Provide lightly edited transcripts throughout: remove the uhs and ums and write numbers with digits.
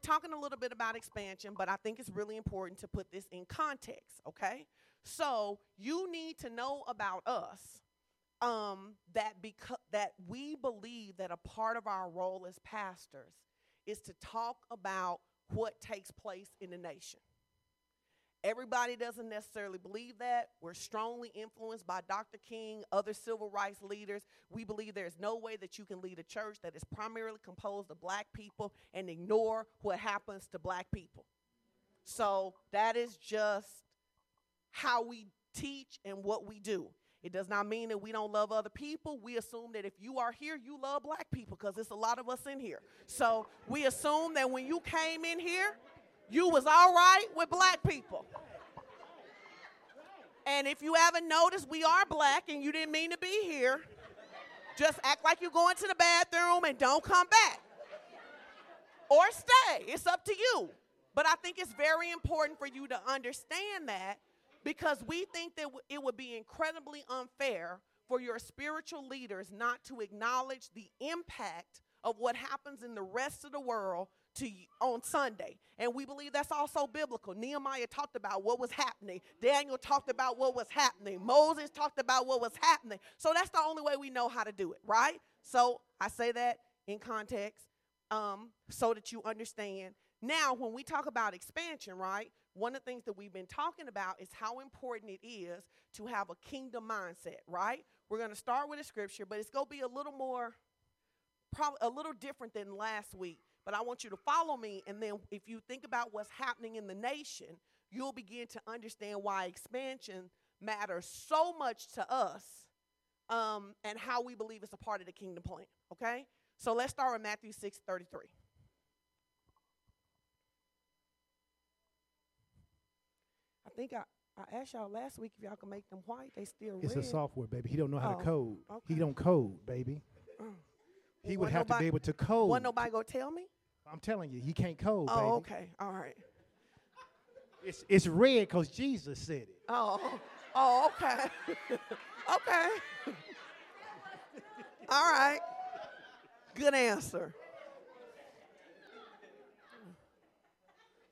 talking a little bit about expansion, but I think it's really important to put this in context, okay? So you need to know about us that we believe that a part of our role as pastors is to talk about what takes place in the nation. Everybody doesn't necessarily believe that. We're strongly influenced by Dr. King, other civil rights leaders. We believe there's no way that you can lead a church that is primarily composed of black people and ignore what happens to black people. So that is just how we teach and what we do. It does not mean that we don't love other people. We assume that if you are here, you love black people because there's a lot of us in here. So we assume that when you came in here, you was all right with black people. And if you haven't noticed, we are black and you didn't mean to be here. Just act like you're going to the bathroom and don't come back. Or stay. It's up to you. But I think it's very important for you to understand that, because we think that it would be incredibly unfair for your spiritual leaders not to acknowledge the impact of what happens in the rest of the world on Sunday. And we believe that's also biblical. Nehemiah talked about what was happening. Daniel talked about what was happening. Moses talked about what was happening. So that's the only way we know how to do it, right? So I say that in context so that you understand. Now, when we talk about expansion, right, one of the things that we've been talking about is how important it is to have a kingdom mindset, right? We're going to start with a scripture, but it's going to be a little more, probably a little different than last week. But I want you to follow me, and then if you think about what's happening in the nation, you'll begin to understand why expansion matters so much to us and how we believe it's a part of the kingdom plan, okay? So let's start with Matthew 6:33. I think I asked y'all last week if y'all can make them white. They still red. It's a software, baby. He don't know how to code. Okay. He don't code, baby. He would have to be able to code. Wasn't nobody going to tell me? I'm telling you, he can't code, baby. Oh, okay. All right. It's red because Jesus said it. Oh, okay. Okay. All right. Good answer.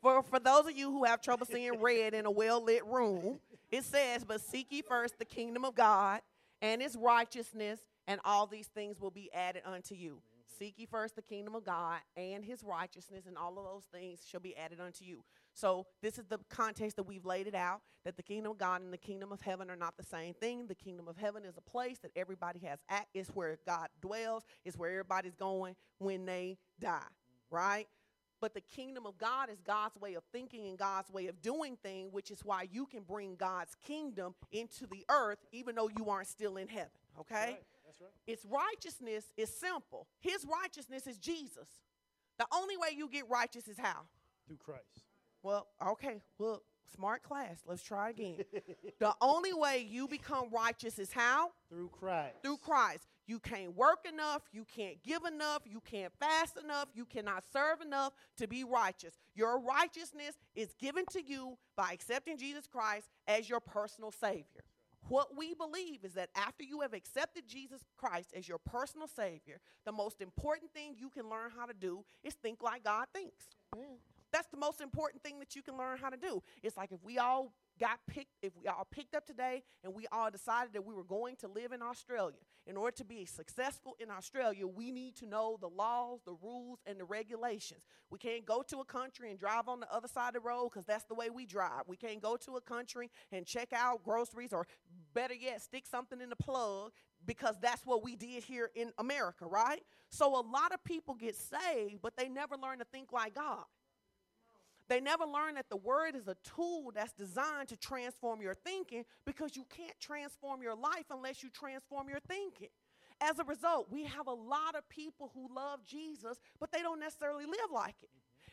For those of you who have trouble seeing red in a well-lit room, it says, "But seek ye first the kingdom of God and his righteousness, and all these things will be added unto you." Mm-hmm. Seek ye first the kingdom of God and his righteousness, and all of those things shall be added unto you. So this is the context that we've laid it out, that the kingdom of God and the kingdom of heaven are not the same thing. The kingdom of heaven is a place that everybody has at. It's where God dwells. It's where everybody's going when they die, mm-hmm. right? But the kingdom of God is God's way of thinking and God's way of doing things, which is why you can bring God's kingdom into the earth even though you aren't still in heaven, okay? Right. That's right. Its righteousness is simple. His righteousness is Jesus. The only way you get righteous is how? Through Christ. Well, okay. Well, smart class. Let's try again. The only way you become righteous is how? Through Christ. Through Christ. You can't work enough. You can't give enough. You can't fast enough. You cannot serve enough to be righteous. Your righteousness is given to you by accepting Jesus Christ as your personal Savior. What we believe is that after you have accepted Jesus Christ as your personal Savior, the most important thing you can learn how to do is think like God thinks. Yeah. That's the most important thing that you can learn how to do. It's like if we all picked up today and we all decided that we were going to live in Australia, in order to be successful in Australia, we need to know the laws, the rules, and the regulations. We can't go to a country and drive on the other side of the road because that's the way we drive. We can't go to a country and check out groceries, or better yet, stick something in the plug, because that's what we did here in America, right? So a lot of people get saved, but they never learn to think like God. They never learn that the word is a tool that's designed to transform your thinking, because you can't transform your life unless you transform your thinking. As a result, we have a lot of people who love Jesus, but they don't necessarily live like it.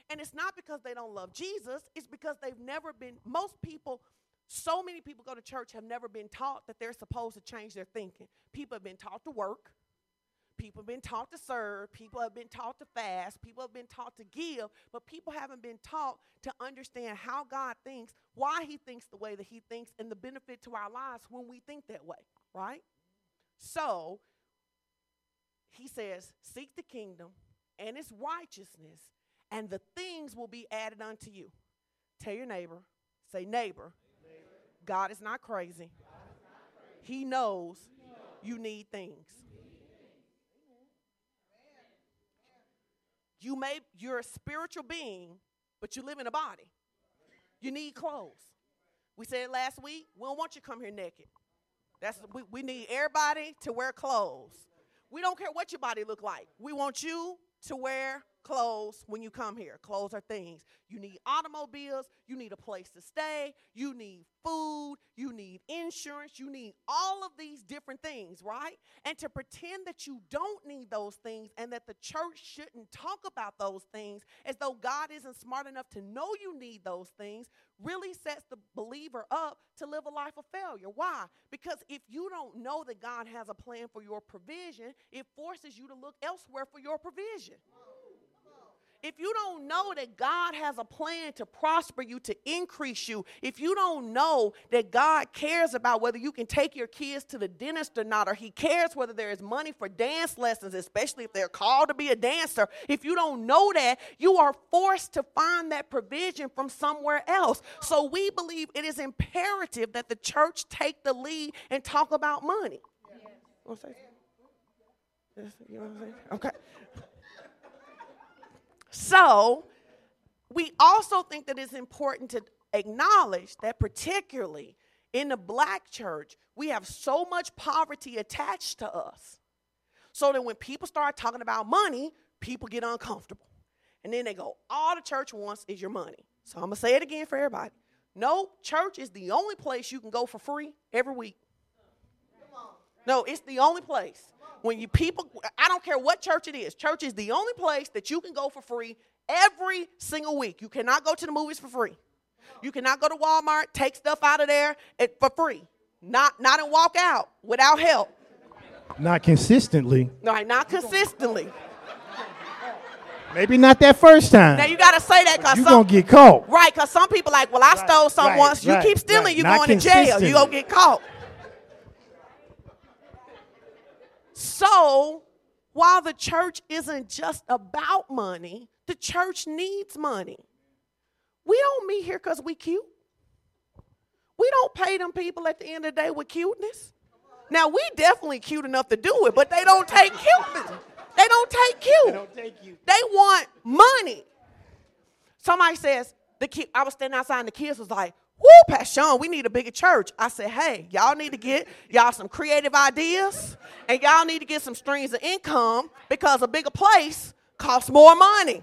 And it's not because they don't love Jesus. It's because they've never been, so many people go to church have never been taught that they're supposed to change their thinking. People have been taught to work. People have been taught to serve. People have been taught to fast. People have been taught to give. But people haven't been taught to understand how God thinks, why he thinks the way that he thinks, and the benefit to our lives when we think that way, right? So he says, seek the kingdom and its righteousness, and the things will be added unto you. Tell your neighbor, say, neighbor, God is not crazy. He knows you need things. You're a spiritual being, but you live in a body. You need clothes. We said last week, we don't want you to come here naked. We need everybody to wear clothes. We don't care what your body look like. We want you to wear clothes when you come here. Clothes are things. You need automobiles. You need a place to stay. You need food. You need insurance. You need all of these different things, right? And to pretend that you don't need those things and that the church shouldn't talk about those things as though God isn't smart enough to know you need those things really sets the believer up to live a life of failure. Why? Because if you don't know that God has a plan for your provision, it forces you to look elsewhere for your provision. If you don't know that God has a plan to prosper you, to increase you, if you don't know that God cares about whether you can take your kids to the dentist or not, or he cares whether there is money for dance lessons, especially if they're called to be a dancer, if you don't know that, you are forced to find that provision from somewhere else. So we believe it is imperative that the church take the lead and talk about money. Yeah. You know what I'm saying? Okay. So we also think that it's important to acknowledge that particularly in the black church, we have so much poverty attached to us. So that when people start talking about money, people get uncomfortable. And then they go, all the church wants is your money. So I'm going to say it again for everybody. No, church is the only place you can go for free every week. No, it's the only place. When you people, I don't care what church it is. Church is the only place that you can go for free every single week. You cannot go to the movies for free. You cannot go to Walmart, take stuff out of there for free. Not and walk out without help. Not consistently. No, not consistently. Maybe not that first time. Now you gotta say that because you're gonna get caught. Right, because some people like, well, I stole something once. You keep stealing, you going to jail. You gonna get caught. So, while the church isn't just about money, the church needs money. We don't meet here because we cute. We don't pay them people at the end of the day with cuteness. Now, we definitely cute enough to do it, but they don't take cuteness. They don't take cute. They don't take you. They want money. Somebody says, I was standing outside and the kids was like, woo, Pastor Sean, we need a bigger church. I said, hey, y'all need to get y'all some creative ideas and y'all need to get some streams of income because a bigger place costs more money.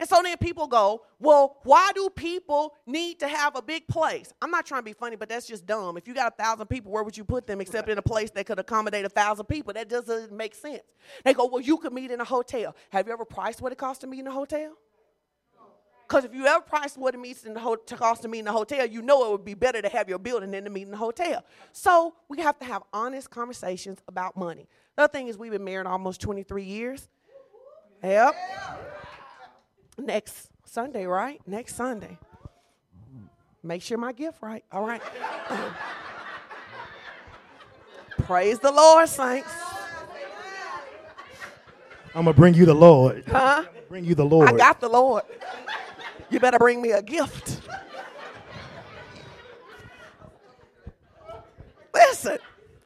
And so then people go, well, why do people need to have a big place? I'm not trying to be funny, but that's just dumb. If you got 1,000 people, where would you put them except in a place that could accommodate 1,000 people? That doesn't make sense. They go, well, you could meet in a hotel. Have you ever priced what it costs to meet in a hotel? Because if you ever priced what it meets in the cost to meet in the hotel, you know it would be better to have your building than to meet in the hotel. So we have to have honest conversations about money. The other thing is we've been married almost 23 years. Yep. Next Sunday, right? Next Sunday. Make sure my gift right. All right. Praise the Lord, saints. I'm going to bring you the Lord. Huh? Bring you the Lord. I got the Lord. You better bring me a gift. Listen,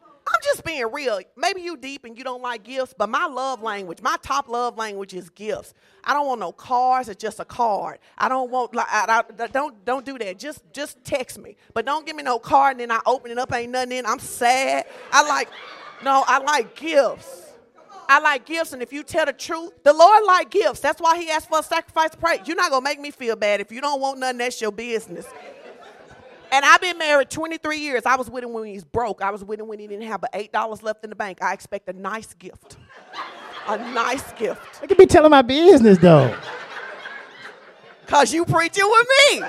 I'm just being real. Maybe you deep and you don't like gifts, but my love language, my top love language is gifts. I don't want no cards. It's just a card. I don't want, like, don't do that. Just text me. But don't give me no card and then I open it up, ain't nothing in. I'm sad. I like gifts. I like gifts, and if you tell the truth, the Lord like gifts. That's why he asked for a sacrifice of praise. You're not going to make me feel bad. If you don't want nothing, that's your business. And I've been married 23 years. I was with him when he was broke. I was with him when he didn't have but $8 left in the bank. I expect a nice gift. A nice gift. I could be telling my business, though. Because you preaching with me.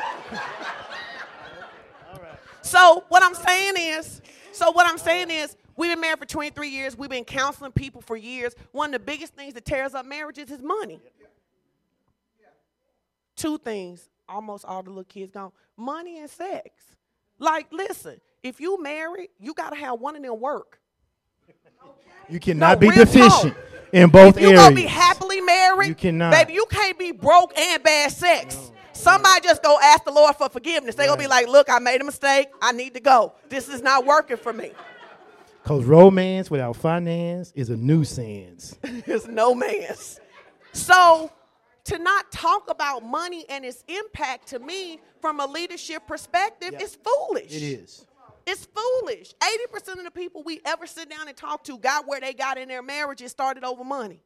All right. So what I'm saying is, we've been married for 23 years. We've been counseling people for years. One of the biggest things that tears up marriages is money. Yeah. Two things. Almost all the little kids gone. Money and sex. Like, listen, if you married, you got to have one of them work. You cannot be deficient. in both areas. If you're going to be happily married, you cannot. Baby, you can't be broke and bad sex. No. Somebody just go ask the Lord for forgiveness. They're going to be like, look, I made a mistake. I need to go. This is not working for me. Because romance without finance is a nuisance. It's no man's. So to not talk about money and its impact to me from a leadership perspective is foolish. It is. It's foolish. 80% of the people we ever sit down and talk to got where they got in their marriages started over money.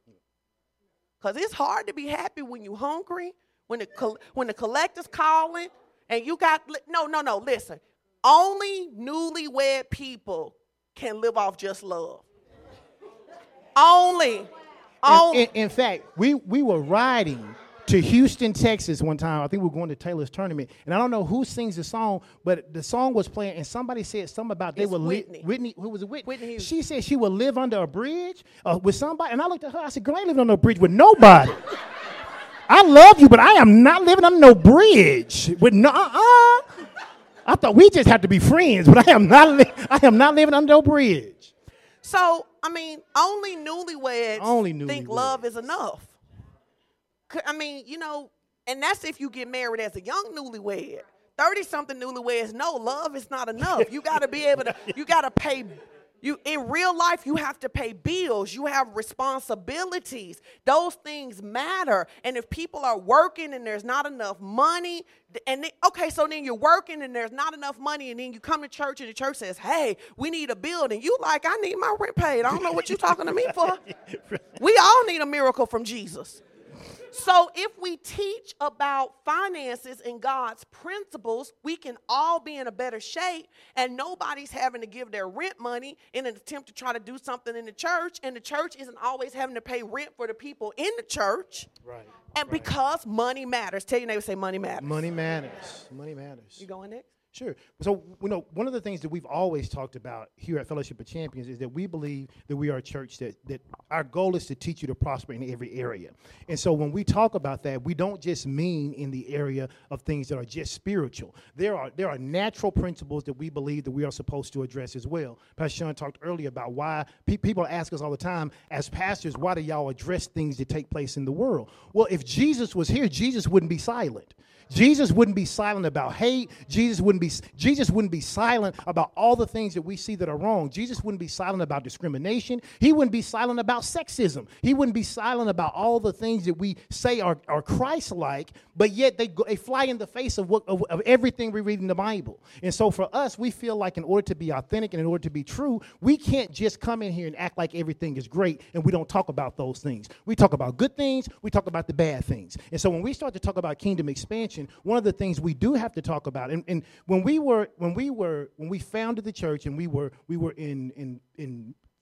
Because it's hard to be happy when you're hungry, when the collector's calling, and you got... No, listen. Only newlywed people can live off just love. Only. In fact, we were riding to Houston, Texas one time. I think we were going to Taylor's tournament. And I don't know who sings the song, but the song was playing, and somebody said something about they were Whitney. Who was it? Whitney. She said she would live under a bridge with somebody. And I looked at her. I said, girl, I ain't living under a bridge with nobody. I love you, but I am not living under no bridge with I thought we just had to be friends, but I am not living under no bridge. So, I mean, only newlyweds think love is enough. I mean, you know, and that's if you get married as a young newlywed. 30-something newlyweds, no, love is not enough. You got to be able to, you got to pay, you in real life, you have to pay bills. You have responsibilities. Those things matter. And if people are working and there's not enough money, so then you're working and there's not enough money, and then you come to church and the church says, hey, we need a building. You like, I need my rent paid. I don't know what you're talking to me for. We all need a miracle from Jesus. So if we teach about finances and God's principles, we can all be in a better shape, and nobody's having to give their rent money in an attempt to try to do something in the church, and the church isn't always having to pay rent for the people in the church. Right. And because money matters. Tell your neighbor, say money matters. Money matters. Money matters. You going next? Sure. So, you know, one of the things that we've always talked about here at Fellowship of Champions is that we believe that we are a church that our goal is to teach you to prosper in every area. And so when we talk about that, we don't just mean in the area of things that are just spiritual. There are natural principles that we believe that we are supposed to address as well. Pastor Sean talked earlier about why people ask us all the time, as pastors, why do y'all address things that take place in the world? Well, if Jesus was here, Jesus wouldn't be silent. Jesus wouldn't be silent about hate. Jesus wouldn't be silent about all the things that we see that are wrong. Jesus wouldn't be silent about discrimination. He wouldn't be silent about sexism. He wouldn't be silent about all the things that we say are Christ-like, but yet they fly in the face of everything we read in the Bible. And so for us, we feel like in order to be authentic and in order to be true, we can't just come in here and act like everything is great and we don't talk about those things. We talk about good things. We talk about the bad things. And so when we start to talk about kingdom expansion, one of the things we do have to talk about, and when we founded the church and we were in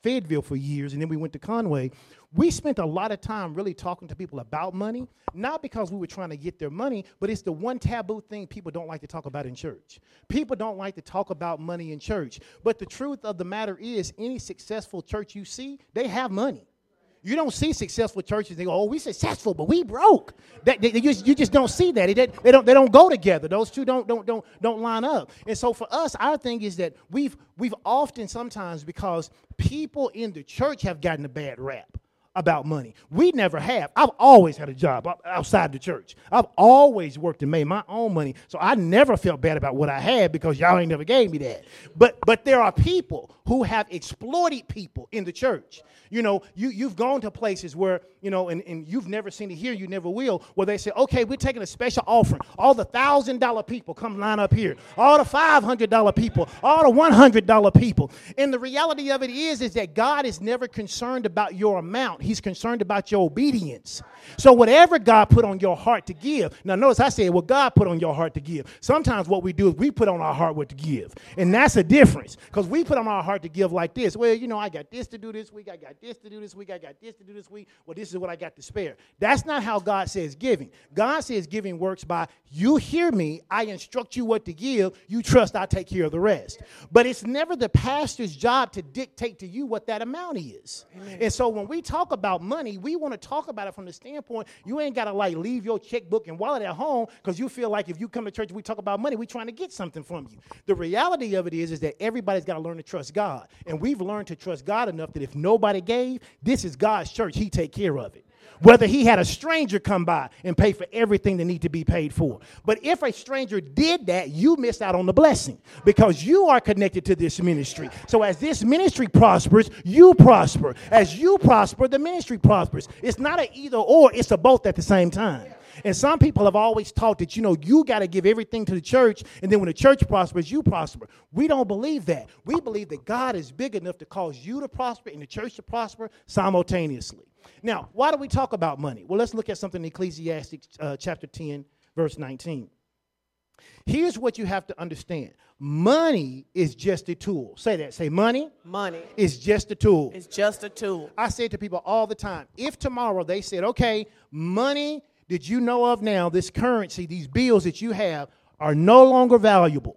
Fayetteville for years, and then we went to Conway, we spent a lot of time really talking to people about money, not because we were trying to get their money, but it's the one taboo thing people don't like to talk about in church. People don't like to talk about money in church, but the truth of the matter is any successful church you see, they have money. You don't see successful churches. They go, oh, we successful, but we broke. You just don't see that. They don't go together. Those two don't line up. And so for us, our thing is that we've often sometimes, because people in the church have gotten a bad rap about money. We never have. I've always had a job outside the church. I've always worked and made my own money. So I never felt bad about what I had because y'all ain't never gave me that. But there are people who have exploited people in the church. You know, you've gone to places where, you know, and you've never seen it here, you never will, where they say, okay, we're taking a special offering. All the $1,000 people come line up here. All the $500 people. All the $100 people. And the reality of it is that God is never concerned about your amount. He's concerned about your obedience. So whatever God put on your heart to give. Now notice I said what God put on your heart to give. Sometimes what we do is we put on our heart what to give. And that's a difference. Because we put on our heart to give like this. Well, you know, I got this to do this week. I got this to do this week. I got this to do this week. Well, this is what I got to spare. That's not how God says giving. God says giving works by you hear me. I instruct you what to give. You trust I take care of the rest. But it's never the pastor's job to dictate to you what that amount is. Amen. And so when we talk about money, we want to talk about it from the standpoint you ain't got to like leave your checkbook and wallet at home because you feel like if you come to church we talk about money, we're trying to get something from you. The reality of it is that everybody's got to learn to trust God. God. And we've learned to trust God enough that if nobody gave, this is God's church. He take care of it. Whether he had a stranger come by and pay for everything that need to be paid for. But if a stranger did that, you missed out on the blessing because you are connected to this ministry. So as this ministry prospers, you prosper. As you prosper, the ministry prospers. It's not an either or, it's a both at the same time. And some people have always taught that, you know, you got to give everything to the church, and then when the church prospers, you prosper. We don't believe that. We believe that God is big enough to cause you to prosper and the church to prosper simultaneously. Now, why do we talk about money? Well, let's look at something in Ecclesiastes chapter 10, verse 19. Here's what you have to understand. Money is just a tool. Say that. Say money. Money is just a tool. It's just a tool. I say to people all the time, if tomorrow they said, okay, money that you know of now, this currency, these bills that you have are no longer valuable.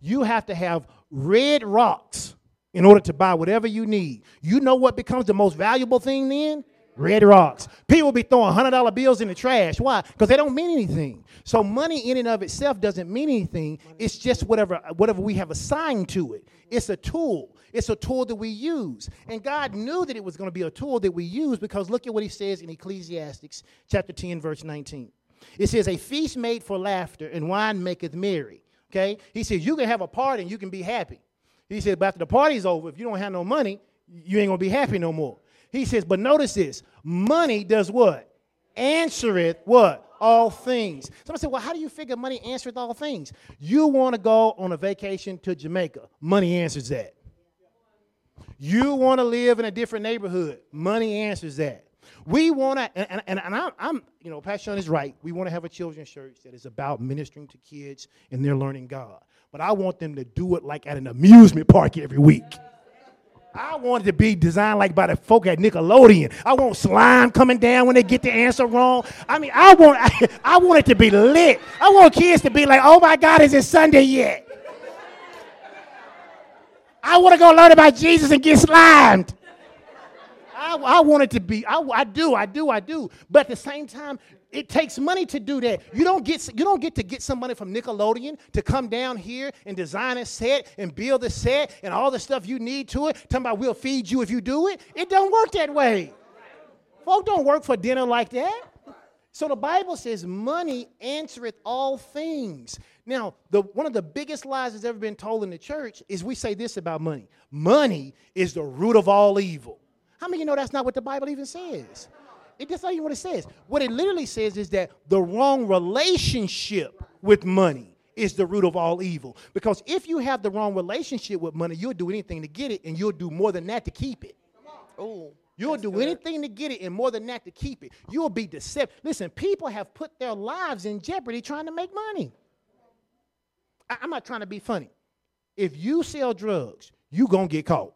You have to have red rocks in order to buy whatever you need. You know what becomes the most valuable thing then? Red rocks. People be throwing $100 bills in the trash. Why? Because they don't mean anything. So money in and of itself doesn't mean anything. It's just whatever we have assigned to it. It's a tool. It's a tool that we use. And God knew that it was going to be a tool that we use because look at what he says in Ecclesiastes chapter 10, verse 19. It says, a feast made for laughter and wine maketh merry. Okay? He says, you can have a party and you can be happy. He said, but after the party's over, if you don't have no money, you ain't going to be happy no more. He says, but notice this, money does what? Answereth what? All things. Somebody said, well, how do you figure money answereth all things? You want to go on a vacation to Jamaica. Money answers that. You want to live in a different neighborhood. Money answers that. We want to, and I'm, you know, Pastor Sean is right. We want to have a children's church that is about ministering to kids and they're learning God. But I want them to do it like at an amusement park every week. I want it to be designed like by the folk at Nickelodeon. I want slime coming down when they get the answer wrong. I mean, I want it to be lit. I want kids to be like, oh, my God, is it Sunday yet? I want to go learn about Jesus and get slimed. I do. But at the same time, it takes money to do that. You don't get to get some money from Nickelodeon to come down here and design a set and build a set and all the stuff you need to it. Talking about we'll feed you if you do it. It don't work that way. Folk don't work for dinner like that. So the Bible says money answereth all things. Now, one of the biggest lies that's ever been told in the church is we say this about money. Money is the root of all evil. How many of you know that's not what the Bible even says? That's not even what it says. What it literally says is that the wrong relationship with money is the root of all evil. Because if you have the wrong relationship with money, you'll do anything to get it, and you'll do more than that to keep it. Oh. You'll do anything to get it and more than that to keep it. You'll be deceptive. Listen, people have put their lives in jeopardy trying to make money. I'm not trying to be funny. If you sell drugs, you're going to get caught.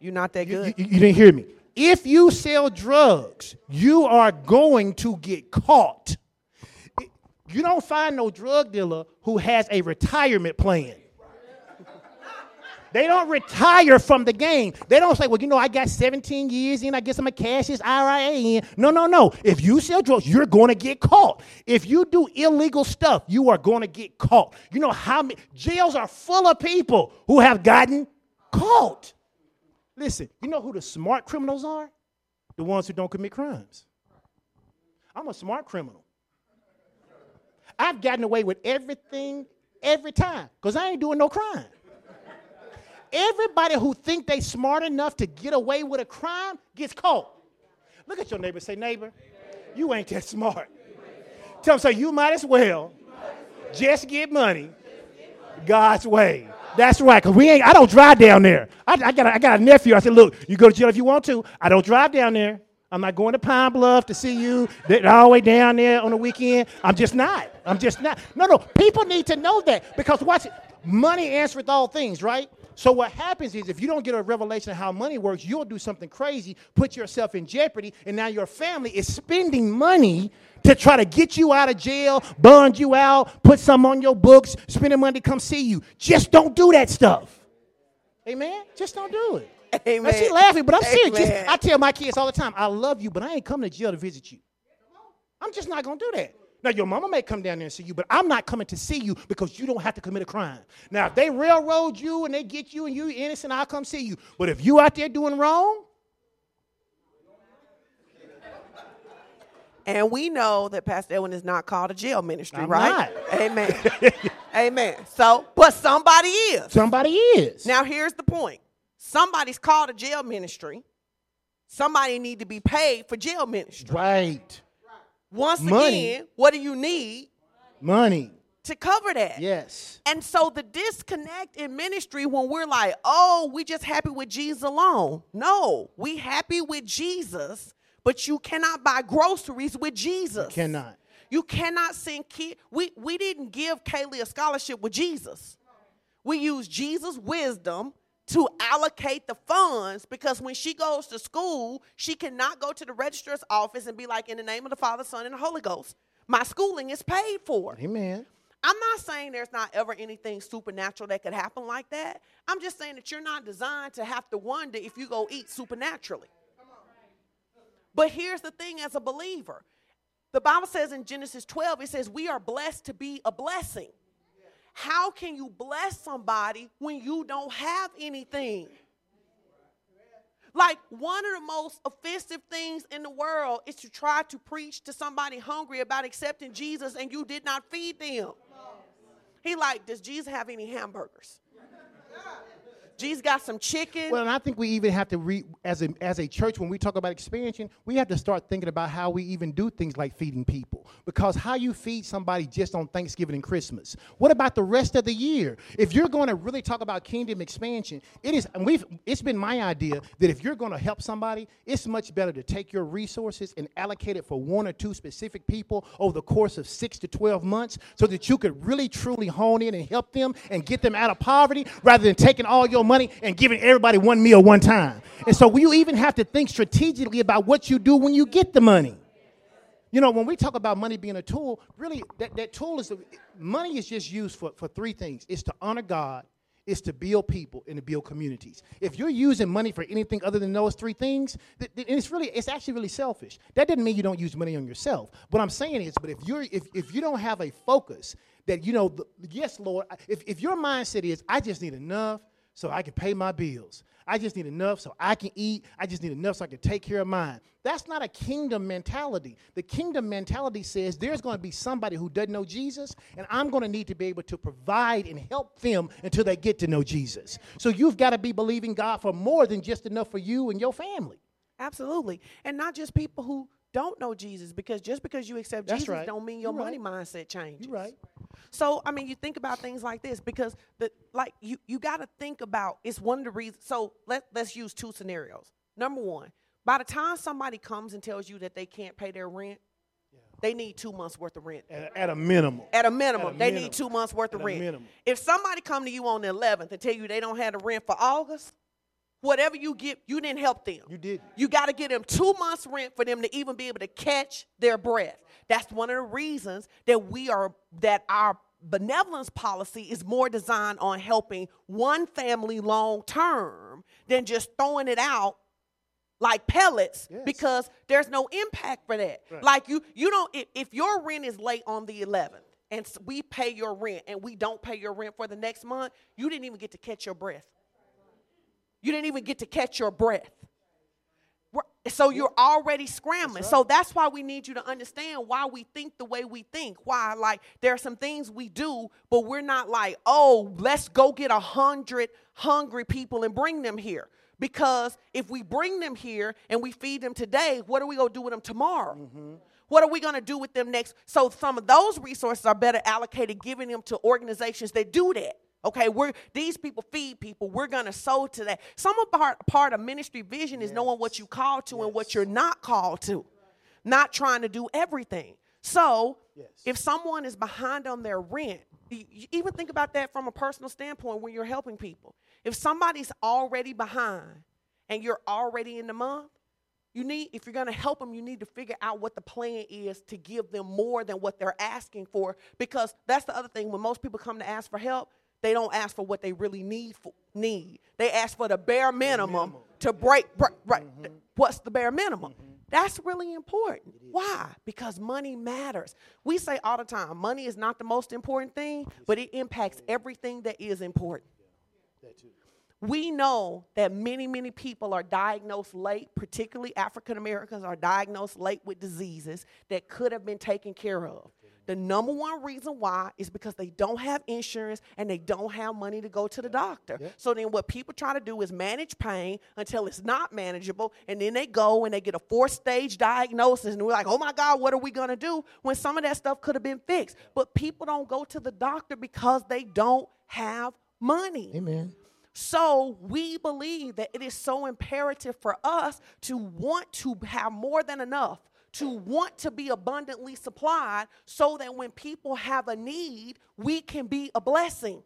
You're not that good. You didn't hear me. If you sell drugs, you are going to get caught. You don't find no drug dealer who has a retirement plan. They don't retire from the game. They don't say, well, you know, I got 17 years in. I guess I'm going to cash this IRA in. No. If you sell drugs, you're going to get caught. If you do illegal stuff, you are going to get caught. You know how many jails are full of people who have gotten caught. Listen, you know who the smart criminals are? The ones who don't commit crimes. I'm a smart criminal. I've gotten away with everything every time because I ain't doing no crime. Everybody who think they smart enough to get away with a crime gets caught. Look at your neighbor and say, neighbor, you ain't that smart. Tell him, say, you might as well just get money God's way. That's right, because I don't drive down there. I got a nephew. I said, look, you go to jail if you want to. I don't drive down there. I'm not going to Pine Bluff to see you. They're all the way down there on the weekend. I'm just not. No. People need to know that because watch it. Money answereth all things, right? So what happens is if you don't get a revelation of how money works, you'll do something crazy, put yourself in jeopardy, and now your family is spending money to try to get you out of jail, bond you out, put some on your books, spending money to come see you. Just don't do that stuff. Amen? Just don't do it. Amen. Now, she's laughing, but I'm serious. Just, I tell my kids all the time, I love you, but I ain't coming to jail to visit you. I'm just not going to do that. Now, your mama may come down there and see you, but I'm not coming to see you because you don't have to commit a crime. Now, if they railroad you and they get you and you're innocent, I'll come see you. But if you out there doing wrong. And we know that Pastor Edwin is not called a jail ministry, I'm right? Not. Amen. Amen. So, but somebody is. Somebody is. Now, here's the point. Somebody's called a jail ministry. Somebody need to be paid for jail ministry. Right. Once again, what do you need? Money. To cover that. Yes. And so the disconnect in ministry when we're like, oh, we just happy with Jesus alone. No, we happy with Jesus, but you cannot buy groceries with Jesus. You cannot. You cannot send kids. We didn't give Kaylee a scholarship with Jesus. We used Jesus' wisdom to allocate the funds, because when she goes to school, she cannot go to the registrar's office and be like, in the name of the Father, Son, and the Holy Ghost, my schooling is paid for. Amen. I'm not saying there's not ever anything supernatural that could happen like that. I'm just saying that you're not designed to have to wonder if you go eat supernaturally. But here's the thing as a believer. The Bible says in Genesis 12, it says we are blessed to be a blessing. How can you bless somebody when you don't have anything? Like, one of the most offensive things in the world is to try to preach to somebody hungry about accepting Jesus and you did not feed them. He like, does Jesus have any hamburgers? Jesus got some chicken. Well, and I think we even have to, as a church, when we talk about expansion, we have to start thinking about how we even do things like feeding people. Because how you feed somebody just on Thanksgiving and Christmas. What about the rest of the year? If you're going to really talk about kingdom expansion, it's been my idea that if you're going to help somebody, it's much better to take your resources and allocate it for one or two specific people over the course of 6 to 12 months so that you could really, truly hone in and help them and get them out of poverty rather than taking all your money and giving everybody one meal one time. And so you even have to think strategically about what you do when you get the money. You know, when we talk about money being a tool, really that tool is, money is just used for three things. It's to honor God, it's to build people, and to build communities. If you're using money for anything other than those three things, it's actually really selfish. That doesn't mean you don't use money on yourself. What I'm saying is, but if you don't have a focus that, you know, yes, Lord, if your mindset is, I just need enough so I can pay my bills. I just need enough so I can eat. I just need enough so I can take care of mine. That's not a kingdom mentality. The kingdom mentality says there's going to be somebody who doesn't know Jesus, and I'm going to need to be able to provide and help them until they get to know Jesus. So you've got to be believing God for more than just enough for you and your family. Absolutely. And not just people who don't know Jesus, because just because you accept Jesus don't mean your money mindset changes. You're right. So, I mean, you think about things like this, because you got to think about, it's one of the reasons. So let's use two scenarios. Number one, by the time somebody comes and tells you that they can't pay their rent, they need 2 months worth of rent. At a minimum. At a minimum. Need 2 months worth of rent. Minimum. If somebody come to you on the 11th and tell you they don't have the rent for August, whatever you get, you didn't help them. You did. You got to get them 2 months rent for them to even be able to catch their breath. That's one of the reasons that our benevolence policy is more designed on helping one family long term than just throwing it out like pellets, because there's no impact for that. Right. Like you don't, if your rent is late on the 11th and we pay your rent and we don't pay your rent for the next month, you didn't even get to catch your breath. You didn't even get to catch your breath. So you're already scrambling. That's right. So that's why we need you to understand why we think the way we think. Why, like, there are some things we do, but we're not like, oh, let's go get 100 hungry people and bring them here. Because if we bring them here and we feed them today, what are we going to do with them tomorrow? Mm-hmm. What are we going to do with them next? So some of those resources are better allocated, giving them to organizations that do that. Okay, these people feed people. We're going to sow to that. Some of part of ministry vision is knowing what you're called to and what you're not called to, not trying to do everything. So if someone is behind on their rent, you even think about that from a personal standpoint when you're helping people. If somebody's already behind and you're already in the month, if you're going to help them, you need to figure out what the plan is to give them more than what they're asking for, because that's the other thing. When most people come to ask for help, they don't ask for what they really need. They ask for the bare minimum. To break. Right. Mm-hmm. What's the bare minimum? Mm-hmm. That's really important. Why? Because money matters. We say all the time, money is not the most important thing, but it impacts everything that is important. We know that many, many people are diagnosed late, particularly African Americans are diagnosed late with diseases that could have been taken care of. The number one reason why is because they don't have insurance and they don't have money to go to the doctor. Yeah. So then what people try to do is manage pain until it's not manageable, and then they go and they get a fourth-stage diagnosis, and we're like, oh, my God, what are we going to do when some of that stuff could have been fixed? But people don't go to the doctor because they don't have money. Amen. So we believe that it is so imperative for us to want to have more than enough, to want to be abundantly supplied so that when people have a need, we can be a blessing.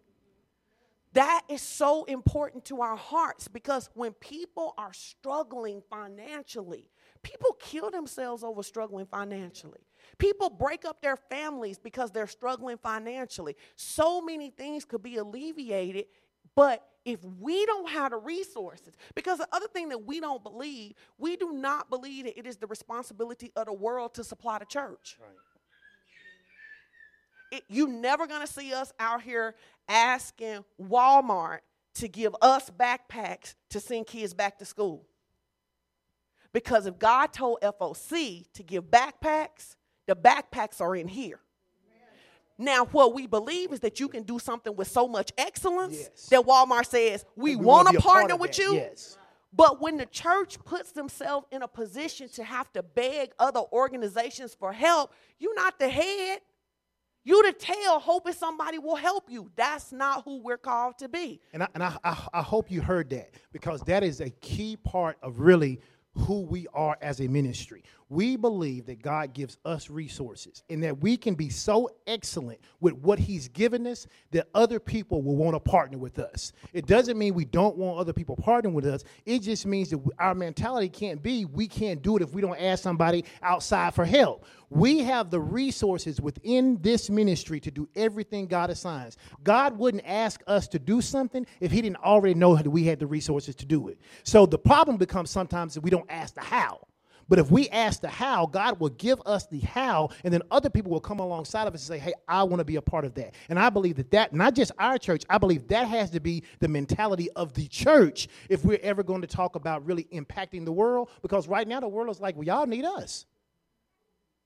That is so important to our hearts, because when people are struggling financially, people kill themselves over struggling financially. People break up their families because they're struggling financially. So many things could be alleviated, but if we don't have the resources, because the other thing that we don't believe, we do not believe that it is the responsibility of the world to supply the church. Right. You're never going to see us out here asking Walmart to give us backpacks to send kids back to school. Because if God told FOC to give backpacks, the backpacks are in here. Now, what we believe is that you can do something with so much excellence that Walmart says, we want to partner with you. Yes. But when the church puts themselves in a position to have to beg other organizations for help, you're not the head. You're the tail, hoping somebody will help you. That's not who we're called to be. And I hope you heard that, because that is a key part of really who we are as a ministry. We believe that God gives us resources and that we can be so excellent with what he's given us that other people will want to partner with us. It doesn't mean we don't want other people partnering with us. It just means that our mentality can't be, we can't do it if we don't ask somebody outside for help. We have the resources within this ministry to do everything God assigns. God wouldn't ask us to do something if he didn't already know that we had the resources to do it. So the problem becomes sometimes that we don't ask the how. But if we ask the how, God will give us the how, and then other people will come alongside of us and say, hey, I want to be a part of that. And I believe that not just our church, I believe that has to be the mentality of the church if we're ever going to talk about really impacting the world, because right now the world is like, well, y'all need us.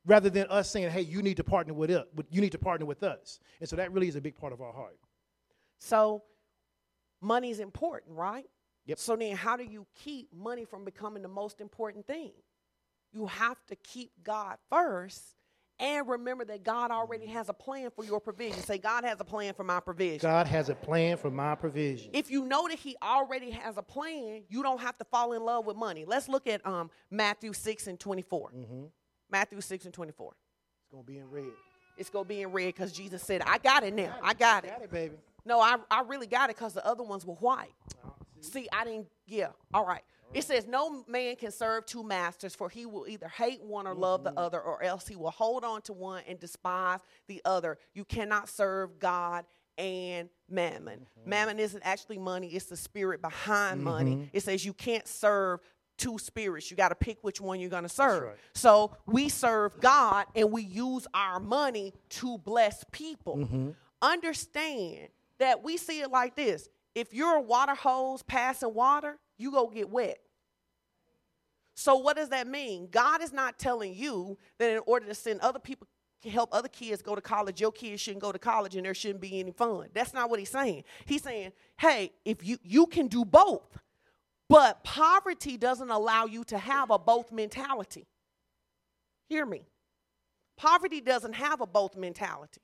Rather than us saying, hey, you need to partner with us. You need to partner with us. And so that really is a big part of our heart. So money's important, right? Yep. So then how do you keep money from becoming the most important thing? You have to keep God first and remember that God already has a plan for your provision. Say, God has a plan for my provision. God has a plan for my provision. If you know that he already has a plan, you don't have to fall in love with money. Let's look at Matthew 6 and 24. Mm-hmm. Matthew 6 and 24. It's going to be in red. It's going to be in red because Jesus said, I got it now. I got it. Got it, baby. No, I really got it because the other ones were white. See, I didn't, all right. It says, no man can serve two masters, for he will either hate one or love the other, or else he will hold on to one and despise the other. You cannot serve God and mammon. Mm-hmm. Mammon isn't actually money. It's the spirit behind money. It says you can't serve two spirits. You got to pick which one you're going to serve. Right. So we serve God, and we use our money to bless people. Mm-hmm. Understand that we see it like this. If you're a water hose passing water, you go get wet. So what does that mean? God is not telling you that in order to send other people to help other kids go to college, your kids shouldn't go to college and there shouldn't be any fun. That's not what he's saying. He's saying, hey, if you can do both, but poverty doesn't allow you to have a both mentality. Hear me. Poverty doesn't have a both mentality.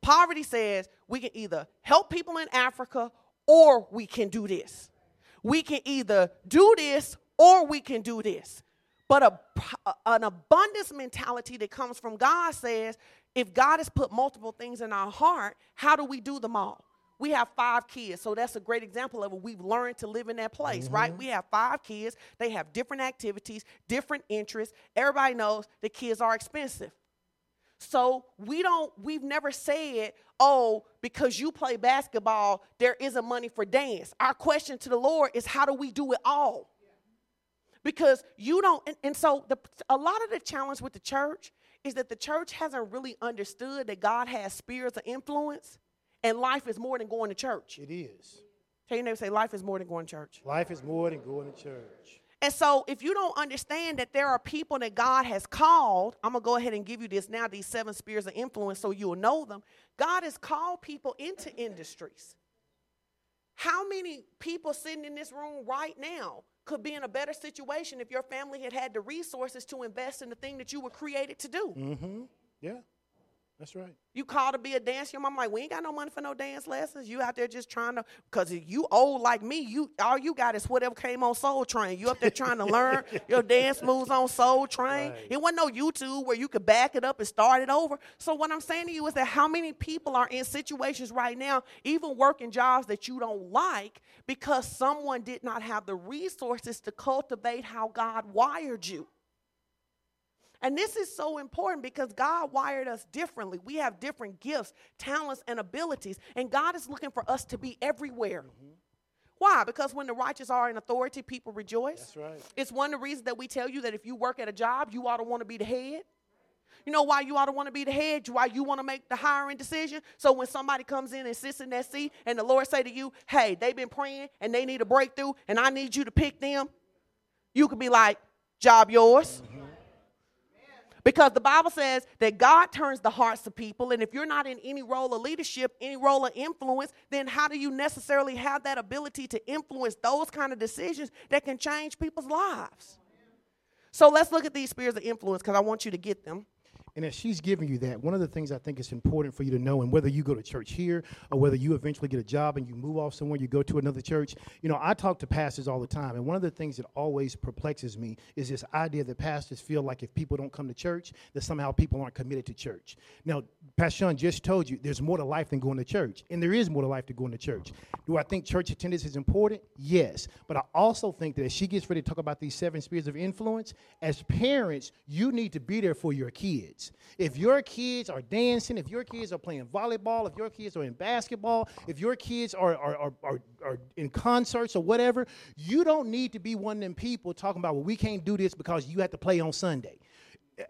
Poverty says we can either help people in Africa or we can do this. We can either do this or we can do this. But an abundance mentality that comes from God says, if God has put multiple things in our heart, how do we do them all? We have 5 kids, so that's a great example of it. We've learned to live in that place, right? We have 5 kids. They have different activities, different interests. Everybody knows the kids are expensive. So we've never said, oh, because you play basketball, there isn't money for dance. Our question to the Lord is, how do we do it all? Because you don't, and so a lot of the challenge with the church is that the church hasn't really understood that God has spheres of influence, and life is more than going to church. It is. Tell your neighbor, say, life is more than going to church. Life is more than going to church. And so if you don't understand that there are people that God has called, I'm going to go ahead and give you this now, these 7 spheres of influence so you'll know them. God has called people into industries. How many people sitting in this room right now could be in a better situation if your family had had the resources to invest in the thing that you were created to do? Mm-hmm. Yeah, that's right. You called to be a dancer. Your mom like, we ain't got no money for no dance lessons. You out there just trying to, because you old like me, you all you got is whatever came on Soul Train. You up there trying to learn your dance moves on Soul Train. Right. It wasn't no YouTube where you could back it up and start it over. So what I'm saying to you is that how many people are in situations right now, even working jobs that you don't like, because someone did not have the resources to cultivate how God wired you. And this is so important because God wired us differently. We have different gifts, talents, and abilities. And God is looking for us to be everywhere. Mm-hmm. Why? Because when the righteous are in authority, people rejoice. That's right. It's one of the reasons that we tell you that if you work at a job, you ought to want to be the head. You know why you ought to want to be the head? Why you want to make the hiring decision? So when somebody comes in and sits in that seat and the Lord say to you, hey, they've been praying and they need a breakthrough and I need you to pick them, you could be like, job yours. Mm-hmm. Because the Bible says that God turns the hearts of people, and if you're not in any role of leadership, any role of influence, then how do you necessarily have that ability to influence those kind of decisions that can change people's lives? So let's look at these spheres of influence because I want you to get them. And as she's giving you that, one of the things I think is important for you to know, and whether you go to church here or whether you eventually get a job and you move off somewhere, you go to another church, you know, I talk to pastors all the time. And one of the things that always perplexes me is this idea that pastors feel like if people don't come to church, that somehow people aren't committed to church. Now, Pastor Sean just told you there's more to life than going to church. And there is more to life than going to church. Do I think church attendance is important? Yes. But I also think that as she gets ready to talk about these 7 spheres of influence, as parents, you need to be there for your kids. If your kids are dancing, if your kids are playing volleyball, if your kids are in basketball, if your kids are in concerts or whatever, you don't need to be one of them people talking about, well, we can't do this because you have to play on Sunday.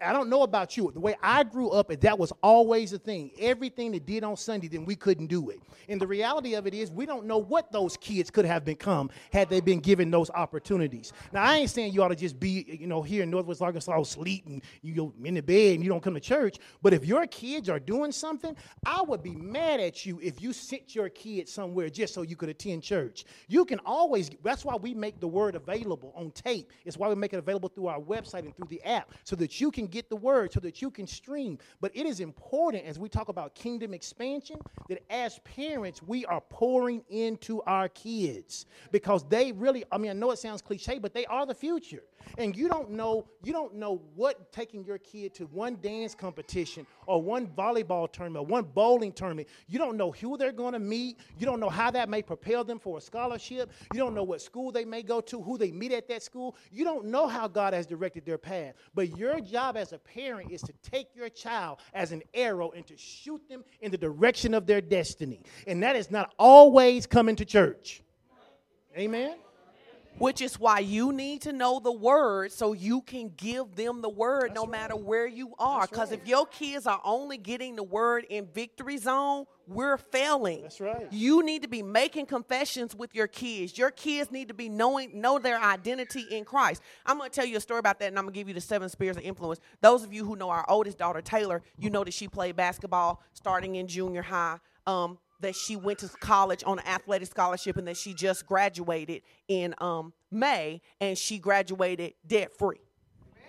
I don't know about you. The way I grew up, that was always a thing. Everything they did on Sunday, then we couldn't do it. And the reality of it is we don't know what those kids could have become had they been given those opportunities. Now, I ain't saying you ought to just be, you know, here in Northwest Arkansas sleeping, you're in the bed and you don't come to church. But if your kids are doing something, I would be mad at you if you sent your kids somewhere just so you could attend church. You can always, that's why we make the word available on tape. It's why we make it available through our website and through the app so that you can get the word, so that you can stream. But it is important as we talk about kingdom expansion that as parents we are pouring into our kids because they really, I mean, I know it sounds cliche, but they are the future. And you don't know what taking your kid to one dance competition or one volleyball tournament or one bowling tournament, you don't know who they're going to meet. You don't know how that may propel them for a scholarship. You don't know what school they may go to, who they meet at that school. You don't know how God has directed their path. But your job as a parent is to take your child as an arrow and to shoot them in the direction of their destiny. And that is not always coming to church. Amen? Which is why you need to know the word so you can give them the word. That's no right. matter where you are. Because right. if your kids are only getting the word in victory zone, we're failing. That's right. You need to be making confessions with your kids. Your kids need to be know their identity in Christ. I'm going to tell you a story about that, and I'm going to give you the 7 spheres of influence. Those of you who know our oldest daughter, Taylor, you know that she played basketball starting in junior high. That she went to college on an athletic scholarship and that she just graduated in May, and she graduated debt-free.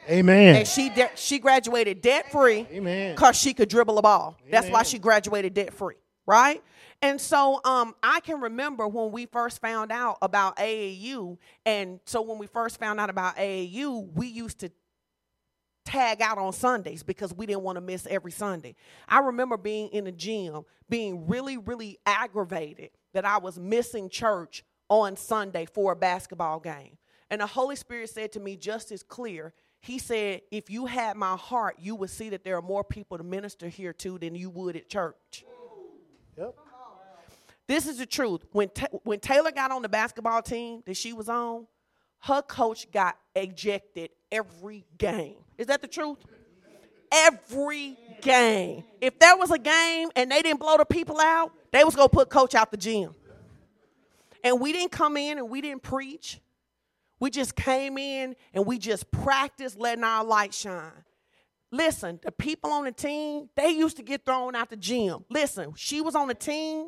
Amen. And she graduated debt-free because she could dribble a ball. Amen. That's why she graduated debt-free, right? And so I can remember when we first found out about AAU, and so when we first found out about AAU, we used to tag out on Sundays because we didn't want to miss every Sunday. I remember being in the gym, being really, really aggravated that I was missing church on Sunday for a basketball game. And the Holy Spirit said to me just as clear, he said, if you had my heart, you would see that there are more people to minister here to than you would at church. Yep. This is the truth. When Taylor got on the basketball team that she was on, her coach got ejected every game. Is that the truth? Every game. If there was a game and they didn't blow the people out, they was going to put coach out the gym. And we didn't come in and we didn't preach. We just came in and we just practiced letting our light shine. Listen, the people on the team, they used to get thrown out the gym. Listen, she was on the team,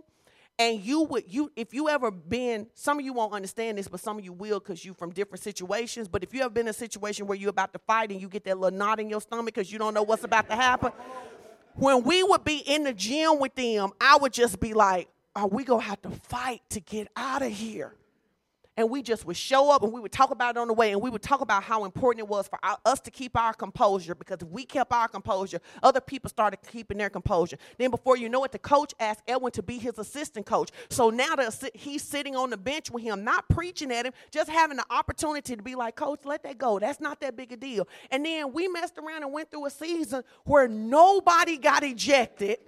and if you ever been, some of you won't understand this, but some of you will because you're from different situations, but if you ever been in a situation where you're about to fight and you get that little knot in your stomach because you don't know what's about to happen, when we would be in the gym with them, I would just be like, are we going to have to fight to get out of here? And we just would show up, and we would talk about it on the way, and we would talk about how important it was for us to keep our composure, because if we kept our composure, other people started keeping their composure. Then before you know it, the coach asked Edwin to be his assistant coach. So now he's sitting on the bench with him, not preaching at him, just having the opportunity to be like, Coach, let that go. That's not that big a deal. And then we messed around and went through a season where nobody got ejected,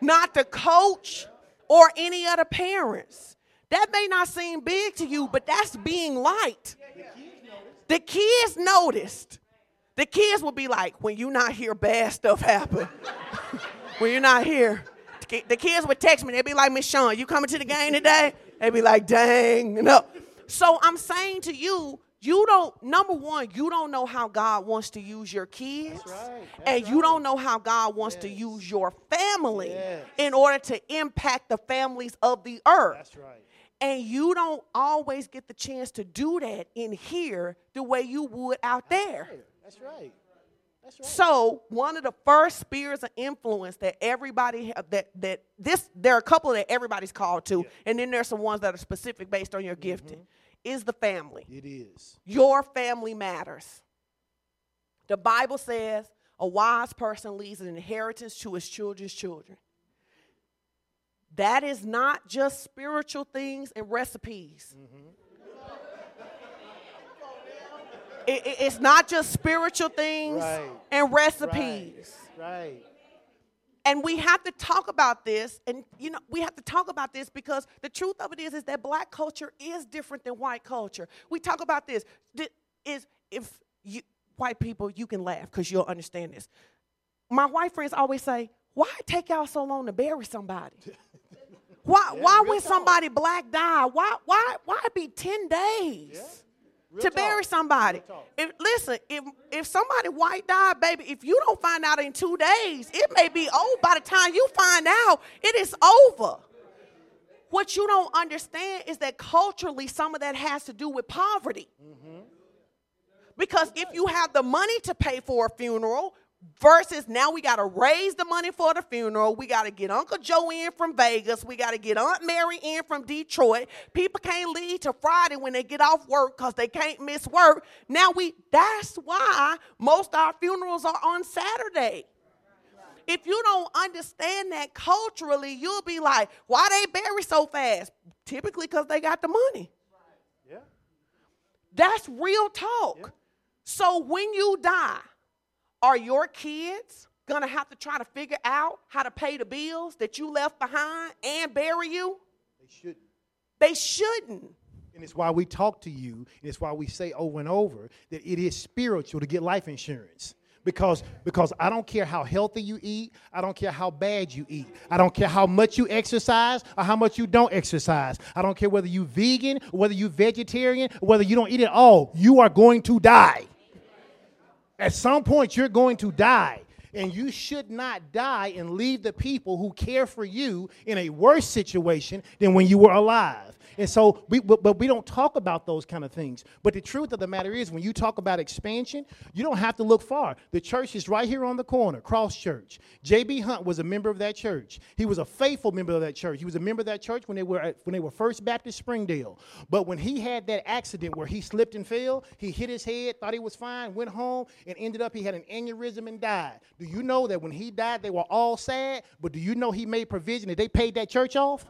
not the coach or any other parents. That may not seem big to you, but that's being light. The kids noticed. The kids will be like, when you're not here, bad stuff happen. When you're not here. The kids would text me. They'd be like, Miss Shawn, you coming to the game today? They'd be like, dang. No. So I'm saying to you, number one, you don't know how God wants to use your kids. That's right. That's right. You don't know how God wants to use your family in order to impact the families of the earth. That's right. And you don't always get the chance to do that in here the way you would out there. That's right. That's right. So one of the first spheres of influence that everybody there are a couple that everybody's called to, and then there's some ones that are specific based on your gifting, is the family. It is. Your family matters. The Bible says a wise person leaves an inheritance to his children's children. That is not just spiritual things and recipes. It's not just spiritual things and recipes. Right. And we have to talk about this, and we have to talk about this because the truth of it is that black culture is different than white culture. We talk about this. White people, you can laugh because you'll understand this. My white friends always say, why take y'all so long to bury somebody? Why when somebody black die, why it be 10 days to bury somebody? If somebody white died, baby, if you don't find out in 2 days, it may be old by the time you find out. It is over. What you don't understand is that culturally some of that has to do with poverty. Because if you have the money to pay for a funeral, versus now we got to raise the money for the funeral. We got to get Uncle Joe in from Vegas. We got to get Aunt Mary in from Detroit. People can't leave till Friday when they get off work because they can't miss work. That's why most of our funerals are on Saturday. If you don't understand that culturally, you'll be like, why they bury so fast? Typically because they got the money. Yeah. That's real talk. Yeah. So when you die, are your kids going to have to try to figure out how to pay the bills that you left behind and bury you? They shouldn't. They shouldn't. And it's why we talk to you, and it's why we say over and over that it is spiritual to get life insurance. Because I don't care how healthy you eat. I don't care how bad you eat. I don't care how much you exercise or how much you don't exercise. I don't care whether you're vegan, or whether you're vegetarian, or whether you don't eat at all. You are going to die. At some point, you're going to die, and you should not die and leave the people who care for you in a worse situation than when you were alive. And so, but we don't talk about those kind of things. But the truth of the matter is, when you talk about expansion, you don't have to look far. The church is right here on the corner, Cross Church. J.B. Hunt was a member of that church. He was a faithful member of that church. He was a member of that church when they were First Baptist Springdale. But when he had that accident where he slipped and fell, he hit his head, thought he was fine, went home, and ended up he had an aneurysm and died. Do you know that when he died, they were all sad? But do you know he made provision that they paid that church off?